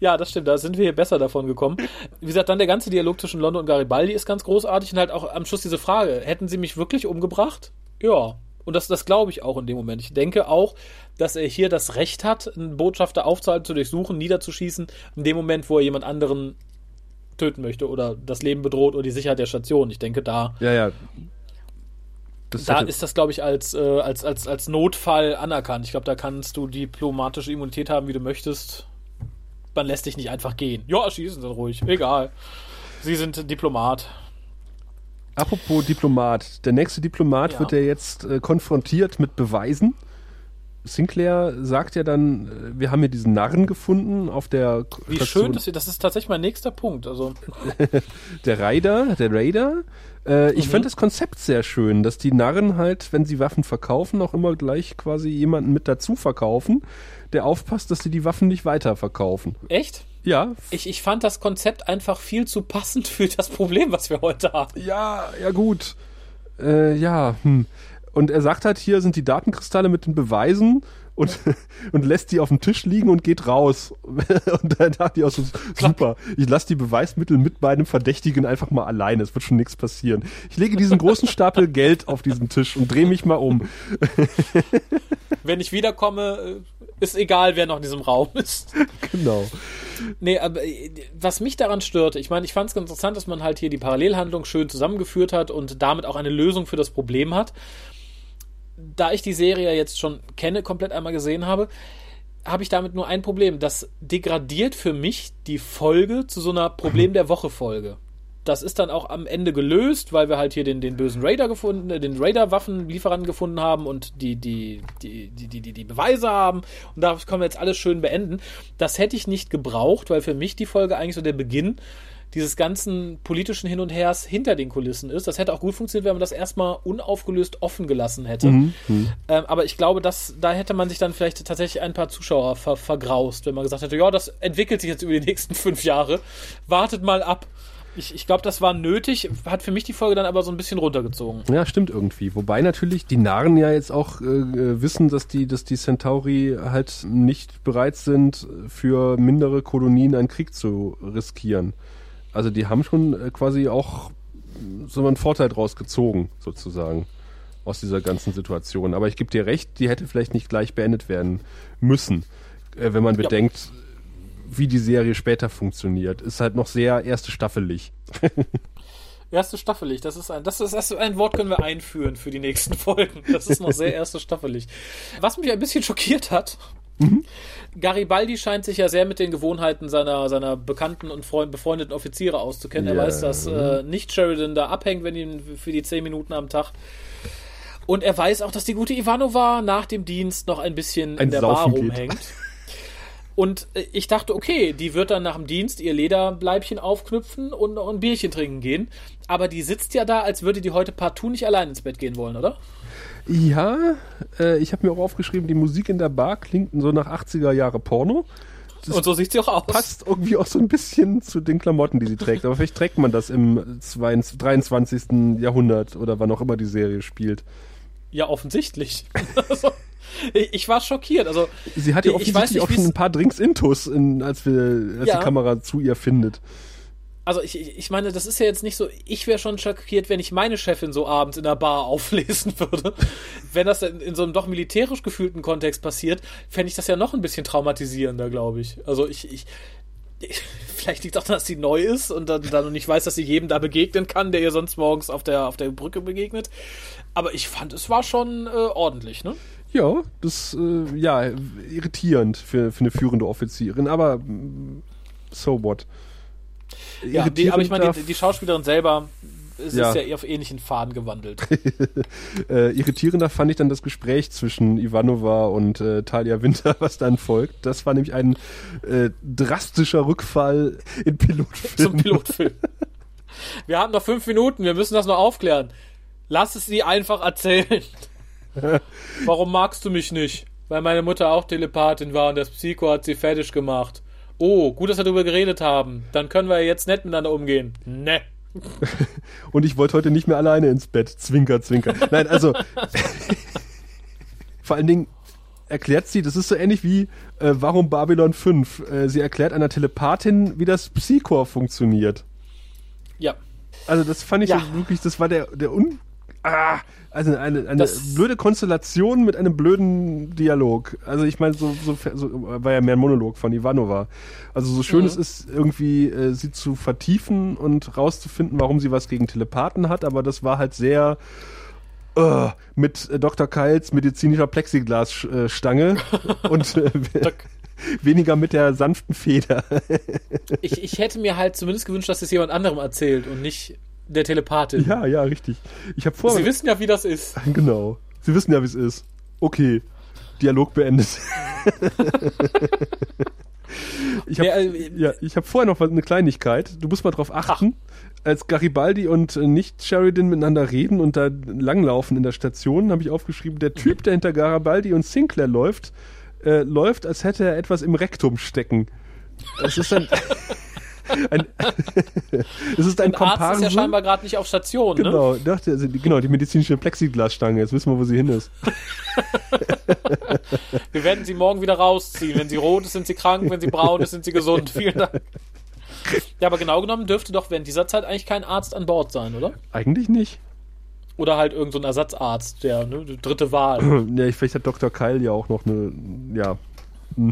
Ja, das stimmt, da sind wir hier besser davon gekommen. Wie gesagt, dann der ganze Dialog zwischen Londo und Garibaldi ist ganz großartig und halt auch am Schluss diese Frage, hätten sie mich wirklich umgebracht? Ja, und das glaube ich auch in dem Moment. Ich denke auch, dass er hier das Recht hat, einen Botschafter aufzuhalten, zu durchsuchen, niederzuschießen, in dem Moment, wo er jemand anderen töten möchte oder das Leben bedroht oder die Sicherheit der Station. Ich denke, da... Ja. Da ist das, glaube ich, als Notfall anerkannt. Ich glaube, da kannst du diplomatische Immunität haben, wie du möchtest. Man lässt dich nicht einfach gehen. Ja, schießen Sie ruhig. Egal. Sie sind Diplomat. Apropos Diplomat. Der nächste Diplomat wird ja jetzt konfrontiert mit Beweisen. Sinclair sagt ja dann, wir haben hier diesen Narren gefunden auf der... Wie Station. Schön, das ist tatsächlich mein nächster Punkt. Also der Raider. Ich fand das Konzept sehr schön, dass die Narren halt, wenn sie Waffen verkaufen, auch immer gleich quasi jemanden mit dazu verkaufen, der aufpasst, dass sie die Waffen nicht weiter verkaufen. Echt? Ja. Ich fand das Konzept einfach viel zu passend für das Problem, was wir heute haben. Ja, gut. Und er sagt halt, hier sind die Datenkristalle mit den Beweisen und lässt die auf dem Tisch liegen und geht raus. Und dann dachte ich auch so, super, ich lasse die Beweismittel mit meinem Verdächtigen einfach mal alleine. Es wird schon nichts passieren. Ich lege diesen großen Stapel Geld auf diesen Tisch und drehe mich mal um. Wenn ich wiederkomme, ist egal, wer noch in diesem Raum ist. Genau. Nee, aber was mich daran störte, ich meine, ich fand es ganz interessant, dass man halt hier die Parallelhandlung schön zusammengeführt hat und damit auch eine Lösung für das Problem hat. Da ich die Serie jetzt schon kenne, komplett einmal gesehen habe, habe ich damit nur ein Problem. Das degradiert für mich die Folge zu so einer Problem-der-Woche-Folge. Das ist dann auch am Ende gelöst, weil wir halt hier den bösen Raider gefunden, den Raider-Waffenlieferanten gefunden haben und die Beweise haben. Und da können wir jetzt alles schön beenden. Das hätte ich nicht gebraucht, weil für mich die Folge eigentlich so der Beginn dieses ganzen politischen Hin und Hers hinter den Kulissen ist. Das hätte auch gut funktioniert, wenn man das erstmal unaufgelöst offen gelassen hätte. Aber ich glaube, da hätte man sich dann vielleicht tatsächlich ein paar Zuschauer vergraust, wenn man gesagt hätte, ja, das entwickelt sich jetzt über die nächsten 5 Jahre. Wartet mal ab. Ich glaube, das war nötig, hat für mich die Folge dann aber so ein bisschen runtergezogen. Ja, stimmt irgendwie. Wobei natürlich die Narren ja jetzt auch wissen, dass die Centauri halt nicht bereit sind, für mindere Kolonien einen Krieg zu riskieren. Also die haben schon quasi auch so einen Vorteil draus gezogen, sozusagen, aus dieser ganzen Situation. Aber ich gebe dir recht, die hätte vielleicht nicht gleich beendet werden müssen, wenn man bedenkt, wie die Serie später funktioniert. Ist halt noch sehr erste staffelig. Erste staffelig, das ist ein Wort, können wir einführen für die nächsten Folgen. Das ist noch sehr erste staffelig. Was mich ein bisschen schockiert hat, Garibaldi scheint sich ja sehr mit den Gewohnheiten seiner bekannten und befreundeten Offiziere auszukennen. Er weiß, dass nicht Sheridan da abhängt, wenn ihn für die 10 Minuten am Tag. Und er weiß auch, dass die gute Ivanova nach dem Dienst noch ein bisschen in der Bar rumhängt. Und ich dachte, okay, die wird dann nach dem Dienst ihr Lederbleibchen aufknüpfen und ein Bierchen trinken gehen. Aber die sitzt ja da, als würde die heute partout nicht allein ins Bett gehen wollen, oder? Ja, ich habe mir auch aufgeschrieben, die Musik in der Bar klingt so nach 80er Jahre Porno. Das und so sieht sie auch aus. Passt irgendwie auch so ein bisschen zu den Klamotten, die sie trägt. Aber vielleicht trägt man das im 23. Jahrhundert oder wann auch immer die Serie spielt. Ja, offensichtlich. Also, ich war schockiert. Also, sie hat ja offensichtlich auch schon ein paar Drinks intus, als die Kamera zu ihr findet. Also ich meine, das ist ja jetzt nicht so, ich wäre schon schockiert, wenn ich meine Chefin so abends in der Bar auflesen würde. Wenn das in so einem doch militärisch gefühlten Kontext passiert, fände ich das ja noch ein bisschen traumatisierender, glaube ich. Also vielleicht liegt es auch daran, dass sie neu ist und dann nicht weiß, dass sie jedem da begegnen kann, der ihr sonst morgens auf der Brücke begegnet. Aber ich fand, es war schon ordentlich, ne? Ja, das irritierend für eine führende Offizierin, aber so what? Ja, aber ich meine, die Schauspielerin selber es ja. ist ja auf ähnlichen Faden gewandelt. Irritierender fand ich dann das Gespräch zwischen Ivanova und Talia Winter, was dann folgt. Das war nämlich ein drastischer Rückfall in Pilotfilm. Zum Pilotfilm. Wir haben noch 5 Minuten, wir müssen das noch aufklären. Lass es sie einfach erzählen. Warum magst du mich nicht? Weil meine Mutter auch Telepathin war und das Psi Corps hat sie fertig gemacht. Oh, gut, dass wir darüber geredet haben. Dann können wir jetzt nett miteinander umgehen. Ne. Und ich wollte heute nicht mehr alleine ins Bett. Zwinker, zwinker. Nein, also vor allen Dingen erklärt sie, das ist so ähnlich wie warum Babylon 5. Sie erklärt einer Telepathin, wie das Psi Corps funktioniert. Ja. Also das fand ich wirklich, das war der eine blöde Konstellation mit einem blöden Dialog. Also ich meine, so war ja mehr ein Monolog von Ivanova. Also so schön es ist, irgendwie sie zu vertiefen und rauszufinden, warum sie was gegen Telepathen hat, aber das war halt sehr mit Dr. Keils medizinischer Plexiglasstange und weniger mit der sanften Feder. Ich hätte mir halt zumindest gewünscht, dass das jemand anderem erzählt und nicht der Telepathin. Ja, ja, richtig. Sie wissen ja, wie das ist. Genau. Sie wissen ja, wie es ist. Okay. Dialog beendet. Ich hab vorher noch eine Kleinigkeit. Du musst mal drauf achten. Als Garibaldi und Nicht-Sheridan miteinander reden und da langlaufen in der Station, habe ich aufgeschrieben, der Typ, der hinter Garibaldi und Sinclair läuft, als hätte er etwas im Rektum stecken. Das ist dann... Es ist ein Komparsen. Arzt ist ja scheinbar gerade nicht auf Station, genau, ne? Genau, die medizinische Plexiglasstange. Jetzt wissen wir, wo sie hin ist. Wir werden sie morgen wieder rausziehen. Wenn sie rot ist, sind sie krank. Wenn sie braun ist, sind sie gesund. Vielen Dank. Ja, aber genau genommen dürfte doch während dieser Zeit eigentlich kein Arzt an Bord sein, oder? Eigentlich nicht. Oder halt irgend so ein Ersatzarzt, die dritte Wahl. Ja, vielleicht hat Dr. Keil ja auch noch einen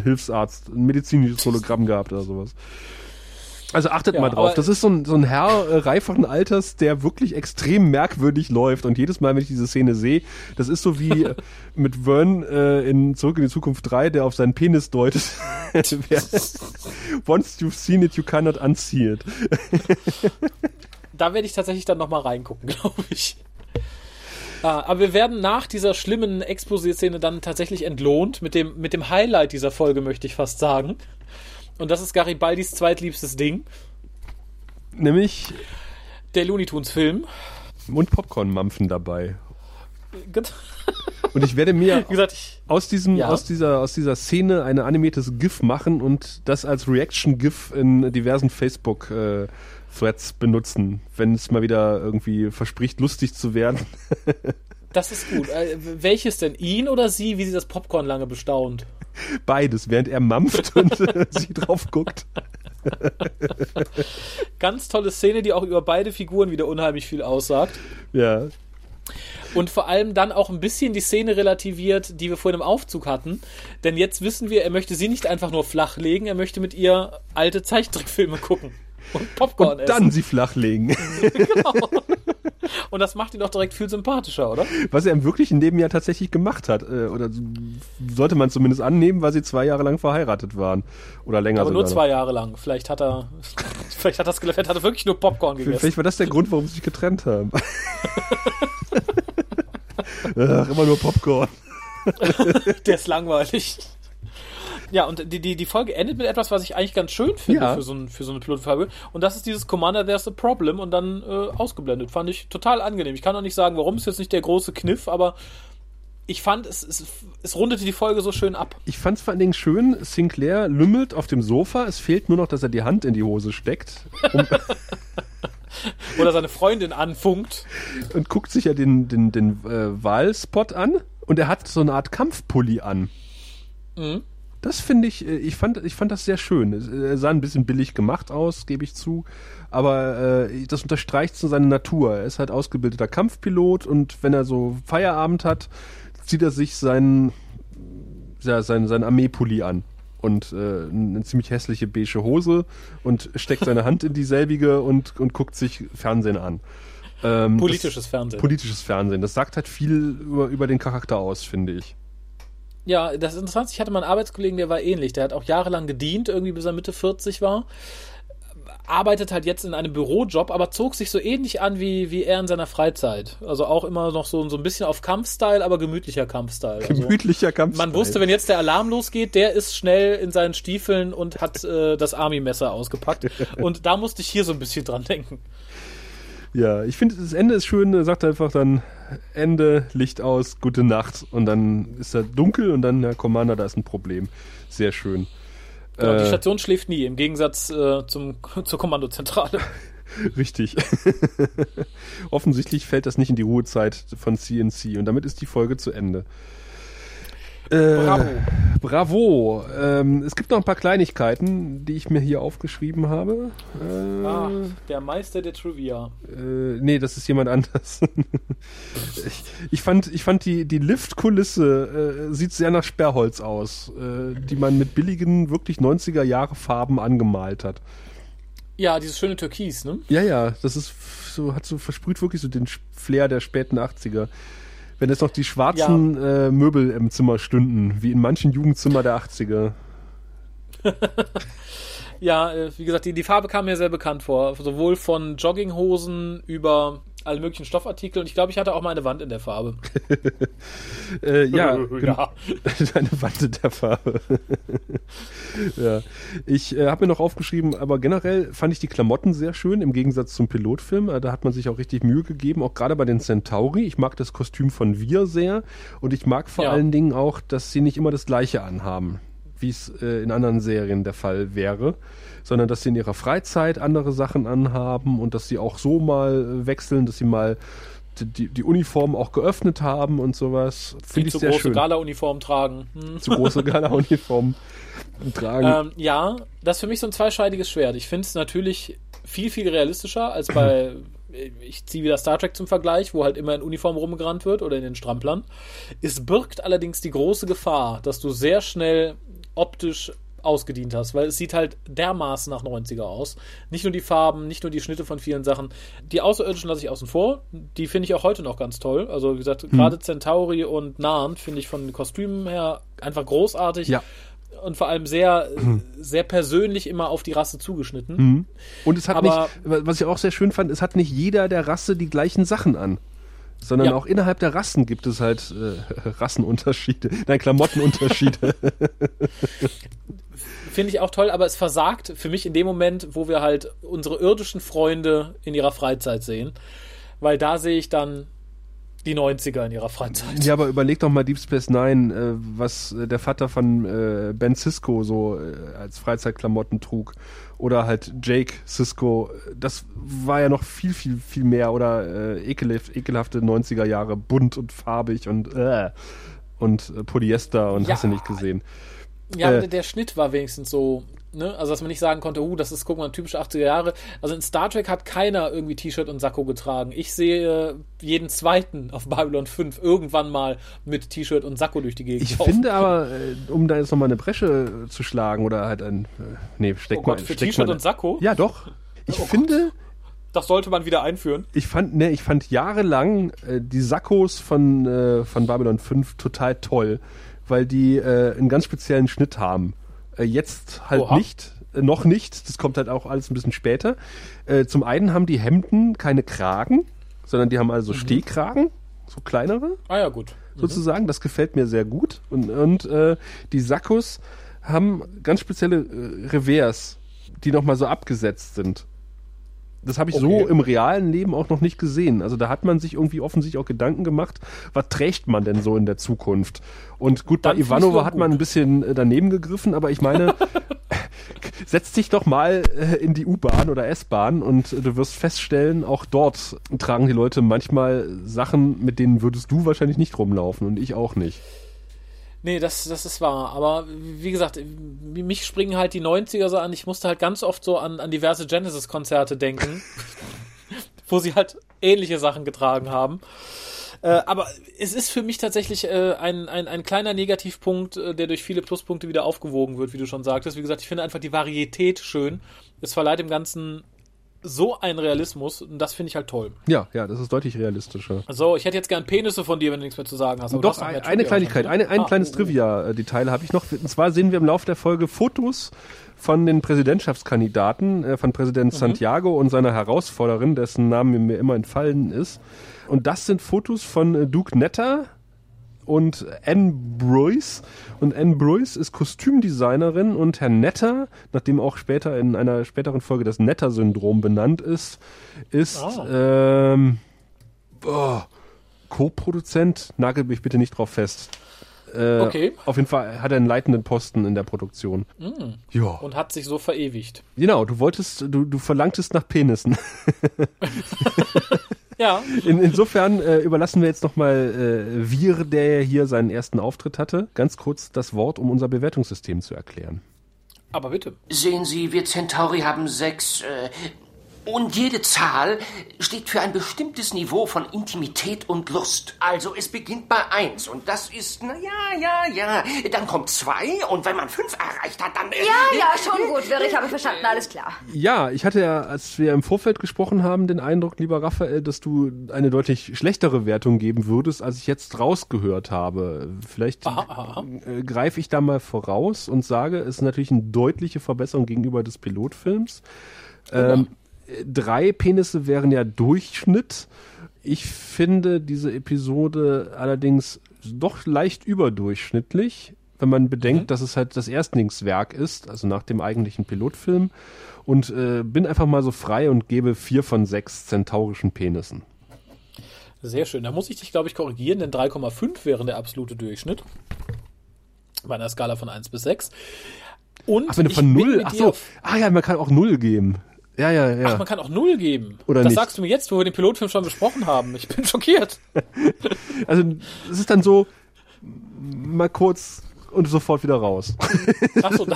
Hilfsarzt, ein medizinisches Hologramm gehabt oder sowas. Also achtet mal drauf. Das ist so ein Herr reiferen Alters, der wirklich extrem merkwürdig läuft. Und jedes Mal, wenn ich diese Szene sehe, das ist so wie mit Vern in Zurück in die Zukunft 3, der auf seinen Penis deutet. Once you've seen it, you cannot unsee it. Da werde ich tatsächlich dann nochmal reingucken, glaube ich. Aber wir werden nach dieser schlimmen Exposé-Szene dann tatsächlich entlohnt. Mit dem Highlight dieser Folge, möchte ich fast sagen. Und das ist Garibaldis zweitliebstes Ding. Nämlich der Looney Tunes Film. Und Popcorn-Mampfen dabei. Und ich werde mir aus dieser Szene eine animiertes GIF machen und das als Reaction-GIF in diversen Facebook-Threads benutzen, wenn es mal wieder irgendwie verspricht, lustig zu werden. Das ist gut. Welches denn? Ihn oder sie, wie sie das Popcorn lange bestaunt? Beides, während er mampft und sie drauf guckt. Ganz tolle Szene, die auch über beide Figuren wieder unheimlich viel aussagt. Ja. Und vor allem dann auch ein bisschen die Szene relativiert, die wir vorhin im Aufzug hatten. Denn jetzt wissen wir, er möchte sie nicht einfach nur flachlegen, er möchte mit ihr alte Zeichentrickfilme gucken. Und Popcorn essen. Und dann sie flachlegen. Genau. Und das macht ihn doch direkt viel sympathischer, oder? Was er im wirklichen Leben ja tatsächlich gemacht hat. Oder sollte man zumindest annehmen, weil sie 2 Jahre lang verheiratet waren. Oder länger sogar. Aber nur 2 Jahre lang. Vielleicht hat das Skelett wirklich nur Popcorn gegessen. Vielleicht war das der Grund, warum sie sich getrennt haben. Ach, immer nur Popcorn. Der ist langweilig. Ja, und die Folge endet mit etwas, was ich eigentlich ganz schön finde für so eine Pilotfolge. Und das ist dieses Commander, there's a problem und dann ausgeblendet. Fand ich total angenehm. Ich kann auch nicht sagen, warum. Ist jetzt nicht der große Kniff, aber ich fand, es rundete die Folge so schön ab. Ich fand es vor allen Dingen schön, Sinclair lümmelt auf dem Sofa. Es fehlt nur noch, dass er die Hand in die Hose steckt. Oder seine Freundin anfunkt. Und guckt sich ja den Wahlspot an und er hat so eine Art Kampfpulli an. Mhm. Das finde ich fand das sehr schön. Es sah ein bisschen billig gemacht aus, gebe ich zu, aber das unterstreicht so seine Natur. Er ist halt ausgebildeter Kampfpilot und wenn er so Feierabend hat, zieht er sich seinen Armeepulli an und eine ziemlich hässliche beige Hose und steckt seine Hand in dieselbige und guckt sich Fernsehen an. Politisches Fernsehen. Das sagt halt viel über den Charakter aus, finde ich. Ja, das ist interessant. Ich hatte mal einen Arbeitskollegen, der war ähnlich. Der hat auch jahrelang gedient, irgendwie bis er Mitte 40 war. arbeitet halt jetzt in einem Bürojob, aber zog sich so ähnlich an wie er in seiner Freizeit. Also auch immer noch so ein bisschen auf Kampfstyle, aber gemütlicher Kampfstyle. Gemütlicher Kampfstyle. Man wusste, wenn jetzt der Alarm losgeht, der ist schnell in seinen Stiefeln und hat das Army-Messer ausgepackt. Und da musste ich hier so ein bisschen dran denken. Ja, ich finde, das Ende ist schön. Er sagt einfach dann, Ende, Licht aus, gute Nacht. Und dann ist er dunkel und dann, Herr Commander, da ist ein Problem. Sehr schön. Genau, die Station schläft nie, im Gegensatz zur Kommandozentrale. Richtig. Offensichtlich fällt das nicht in die Ruhezeit von CNC und damit ist die Folge zu Ende. Bravo. Es gibt noch ein paar Kleinigkeiten, die ich mir hier aufgeschrieben habe. Der Meister der Trivia. Nee, das ist jemand anders. Ich fand die Liftkulisse sieht sehr nach Sperrholz aus, die man mit billigen, wirklich 90er-Jahre-Farben angemalt hat. Ja, dieses schöne Türkis, ne? Ja, das ist so, hat so versprüht wirklich so den Flair der späten 80er. Wenn jetzt noch die schwarzen Möbel im Zimmer stünden, wie in manchen Jugendzimmer der 80er. Ja, wie gesagt, die Farbe kam mir sehr bekannt vor. Sowohl von Jogginghosen über alle möglichen Stoffartikel. Und ich glaube, ich hatte auch mal eine Wand in der Farbe. Ja. Eine Wand in der Farbe. Ja. Ich habe mir noch aufgeschrieben, aber generell fand ich die Klamotten sehr schön, im Gegensatz zum Pilotfilm. Da hat man sich auch richtig Mühe gegeben, auch gerade bei den Centauri. Ich mag das Kostüm von Vir sehr und ich mag vor allen Dingen auch, dass sie nicht immer das Gleiche anhaben, wie es in anderen Serien der Fall wäre, sondern dass sie in ihrer Freizeit andere Sachen anhaben und dass sie auch so mal wechseln, dass sie mal die Uniform auch geöffnet haben und sowas. Finde ich sehr schön. Zu große Gala-Uniformen tragen. Zu große Gala-Uniformen tragen. Ja, das ist für mich so ein zweischneidiges Schwert. Ich finde es natürlich viel, viel realistischer als bei... Ich ziehe wieder Star Trek zum Vergleich, wo halt immer in Uniform rumgerannt wird oder in den Stramplern. Es birgt allerdings die große Gefahr, dass du sehr schnell optisch ausgedient hast, weil es sieht halt dermaßen nach 90er aus. Nicht nur die Farben, nicht nur die Schnitte von vielen Sachen. Die Außerirdischen lasse ich außen vor. Die finde ich auch heute noch ganz toll. Also wie gesagt, gerade Centauri und Narn finde ich von den Kostümen her einfach großartig. Ja. Und vor allem sehr, sehr persönlich immer auf die Rasse zugeschnitten. Mhm. Und es hat nicht, was ich auch sehr schön fand, es hat nicht jeder der Rasse die gleichen Sachen an. Sondern auch innerhalb der Rassen gibt es halt Rassenunterschiede. Nein, Klamottenunterschiede. Finde ich auch toll, aber es versagt für mich in dem Moment, wo wir halt unsere irdischen Freunde in ihrer Freizeit sehen. Weil da sehe ich dann die 90er in ihrer Freizeit. Ja, aber überleg doch mal Deep Space Nine, was der Vater von Ben Sisko so als Freizeitklamotten trug. Oder halt Jake Sisko. Das war ja noch viel, viel, viel mehr. Oder ekelhafte 90er Jahre, bunt und farbig und Polyester und hast du nicht gesehen. Ja, der Schnitt war wenigstens so... Ne? Also, dass man nicht sagen konnte, das ist, guck mal, typische 80er Jahre. Also in Star Trek hat keiner irgendwie T-Shirt und Sakko getragen. Ich sehe jeden zweiten auf Babylon 5 irgendwann mal mit T-Shirt und Sakko durch die Gegend. Ich finde aber, um da jetzt nochmal eine Bresche zu schlagen oder halt ein... für T-Shirt und Sakko? Ja, doch. Ich finde... Gott. Das sollte man wieder einführen. Ich fand jahrelang die Sakkos von Babylon 5 total toll, weil die einen ganz speziellen Schnitt haben. Jetzt halt noch nicht, das kommt halt auch alles ein bisschen später. Zum einen haben die Hemden keine Kragen, sondern die haben also Stehkragen, so kleinere. Ah ja, gut. Sozusagen, das gefällt mir sehr gut. Und die Sakkos haben ganz spezielle Revers, die nochmal so abgesetzt sind. Das habe ich so im realen Leben auch noch nicht gesehen. Also da hat man sich irgendwie offensichtlich auch Gedanken gemacht, was trägt man denn so in der Zukunft? Und gut, bei Ivanova hat man ein bisschen daneben gegriffen, aber ich meine, setz dich doch mal in die U-Bahn oder S-Bahn und du wirst feststellen, auch dort tragen die Leute manchmal Sachen, mit denen würdest du wahrscheinlich nicht rumlaufen und ich auch nicht. Nee, das ist wahr. Aber wie gesagt, mich springen halt die 90er so an. Ich musste halt ganz oft so an diverse Genesis-Konzerte denken, wo sie halt ähnliche Sachen getragen haben. Aber es ist für mich tatsächlich ein kleiner Negativpunkt, der durch viele Pluspunkte wieder aufgewogen wird, wie du schon sagtest. Wie gesagt, ich finde einfach die Varietät schön. Es verleiht dem Ganzen so ein Realismus und das finde ich halt toll. Ja, ja, das ist deutlich realistischer. Also ich hätte jetzt gern Penisse von dir, wenn du nichts mehr zu sagen hast. Doch, eine Kleinigkeit, ein kleines Trivia-Detail habe ich noch. Und zwar sehen wir im Laufe der Folge Fotos von den Präsidentschaftskandidaten, von Präsident Santiago und seiner Herausforderin, dessen Name mir immer entfallen ist. Und das sind Fotos von Duke Netta und Anne Bruce. Und Anne Bruce ist Kostümdesignerin und Herr Netta, nachdem auch später in einer späteren Folge das Netta-Syndrom benannt ist, ist Co-Produzent. Nagelt mich bitte nicht drauf fest. Okay. Auf jeden Fall hat er einen leitenden Posten in der Produktion. Mm. Ja. Und hat sich so verewigt. Genau, du verlangtest nach Penissen. Ja. Insofern überlassen wir jetzt nochmal Vir, der hier seinen ersten Auftritt hatte, ganz kurz das Wort, um unser Bewertungssystem zu erklären. Aber bitte. Sehen Sie, wir Centauri haben 6... und jede Zahl steht für ein bestimmtes Niveau von Intimität und Lust. Also es beginnt bei 1 und das ist, dann kommt 2 und wenn man 5 erreicht hat, dann... schon gut, Vir, ich habe verstanden, alles klar. Ja, ich hatte ja, als wir im Vorfeld gesprochen haben, den Eindruck, lieber Raphael, dass du eine deutlich schlechtere Wertung geben würdest, als ich jetzt rausgehört habe. Vielleicht greife ich da mal voraus und sage, es ist natürlich eine deutliche Verbesserung gegenüber des Pilotfilms. 3 Penisse wären ja Durchschnitt. Ich finde diese Episode allerdings doch leicht überdurchschnittlich, wenn man bedenkt, dass es halt das Erstlingswerk ist, also nach dem eigentlichen Pilotfilm. Und bin einfach mal so frei und gebe 4 von 6 zentaurischen Penissen. Sehr schön. Da muss ich dich, glaube ich, korrigieren, denn 3,5 wären der absolute Durchschnitt bei einer Skala von 1 bis 6. Und wenn du von 0? Man kann auch 0 geben. Ja. Ach, man kann auch 0 geben. Oder das nicht. Sagst du mir jetzt, wo wir den Pilotfilm schon besprochen haben. Ich bin schockiert. Also, es ist dann so, mal kurz und sofort wieder raus. Ach so,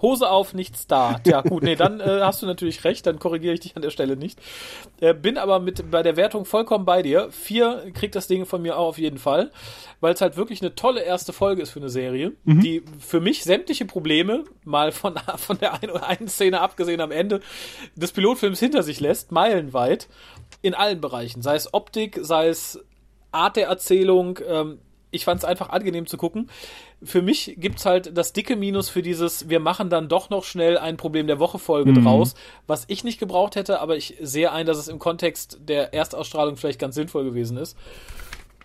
Hose auf, nichts da. Ja, gut, dann hast du natürlich recht, dann korrigiere ich dich an der Stelle nicht. Bin aber bei der Wertung vollkommen bei dir. 4 kriegt das Ding von mir auch auf jeden Fall, weil es halt wirklich eine tolle erste Folge ist für eine Serie, die für mich sämtliche Probleme, mal von der einen Szene abgesehen am Ende, des Pilotfilms hinter sich lässt, meilenweit, in allen Bereichen. Sei es Optik, sei es Art der Erzählung, ich fand es einfach angenehm zu gucken. Für mich gibt es halt das dicke Minus für dieses, wir machen dann doch noch schnell ein Problem der Woche-Folge draus, was ich nicht gebraucht hätte, aber ich sehe ein, dass es im Kontext der Erstausstrahlung vielleicht ganz sinnvoll gewesen ist.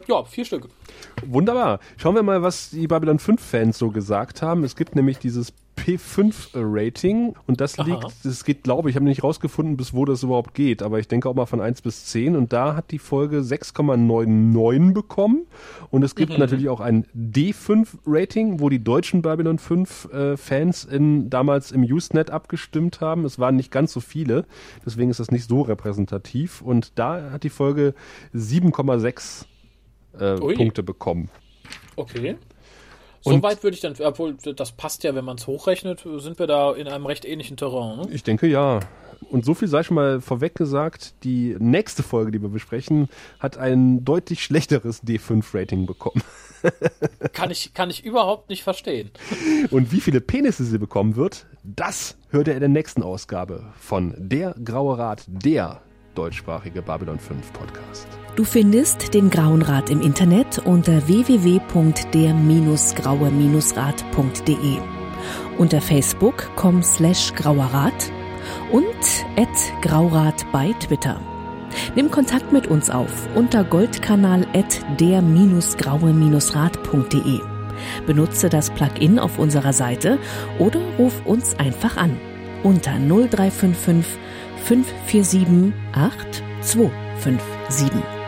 Ja, 4 Stück. Wunderbar. Schauen wir mal, was die Babylon 5-Fans so gesagt haben. Es gibt nämlich dieses P5-Rating und das liegt, es geht, glaube ich, ich habe nicht rausgefunden, bis wo das überhaupt geht, aber ich denke auch mal von 1 bis 10 und da hat die Folge 6,99 bekommen und es gibt natürlich auch ein D5-Rating, wo die deutschen Babylon 5-Fans damals im Usenet abgestimmt haben. Es waren nicht ganz so viele, deswegen ist das nicht so repräsentativ und da hat die Folge 7,6 Punkte bekommen. Okay. Soweit würde ich dann, obwohl das passt ja, wenn man es hochrechnet, sind wir da in einem recht ähnlichen Terrain. Ne? Ich denke ja. Und so viel sei schon mal vorweg gesagt, die nächste Folge, die wir besprechen, hat ein deutlich schlechteres D5-Rating bekommen. Kann ich überhaupt nicht verstehen. Und wie viele Penisse sie bekommen wird, das hört ihr in der nächsten Ausgabe von Der Graue Rat, der deutschsprachige Babylon 5 Podcast. Du findest den Grauen Rat im Internet unter www.der-graue-rat.de, unter facebook.com/grauerrat und @graurat bei Twitter. Nimm Kontakt mit uns auf unter goldkanal@der-graue-rat.de. Benutze das Plugin auf unserer Seite oder ruf uns einfach an unter 0355 547 8257.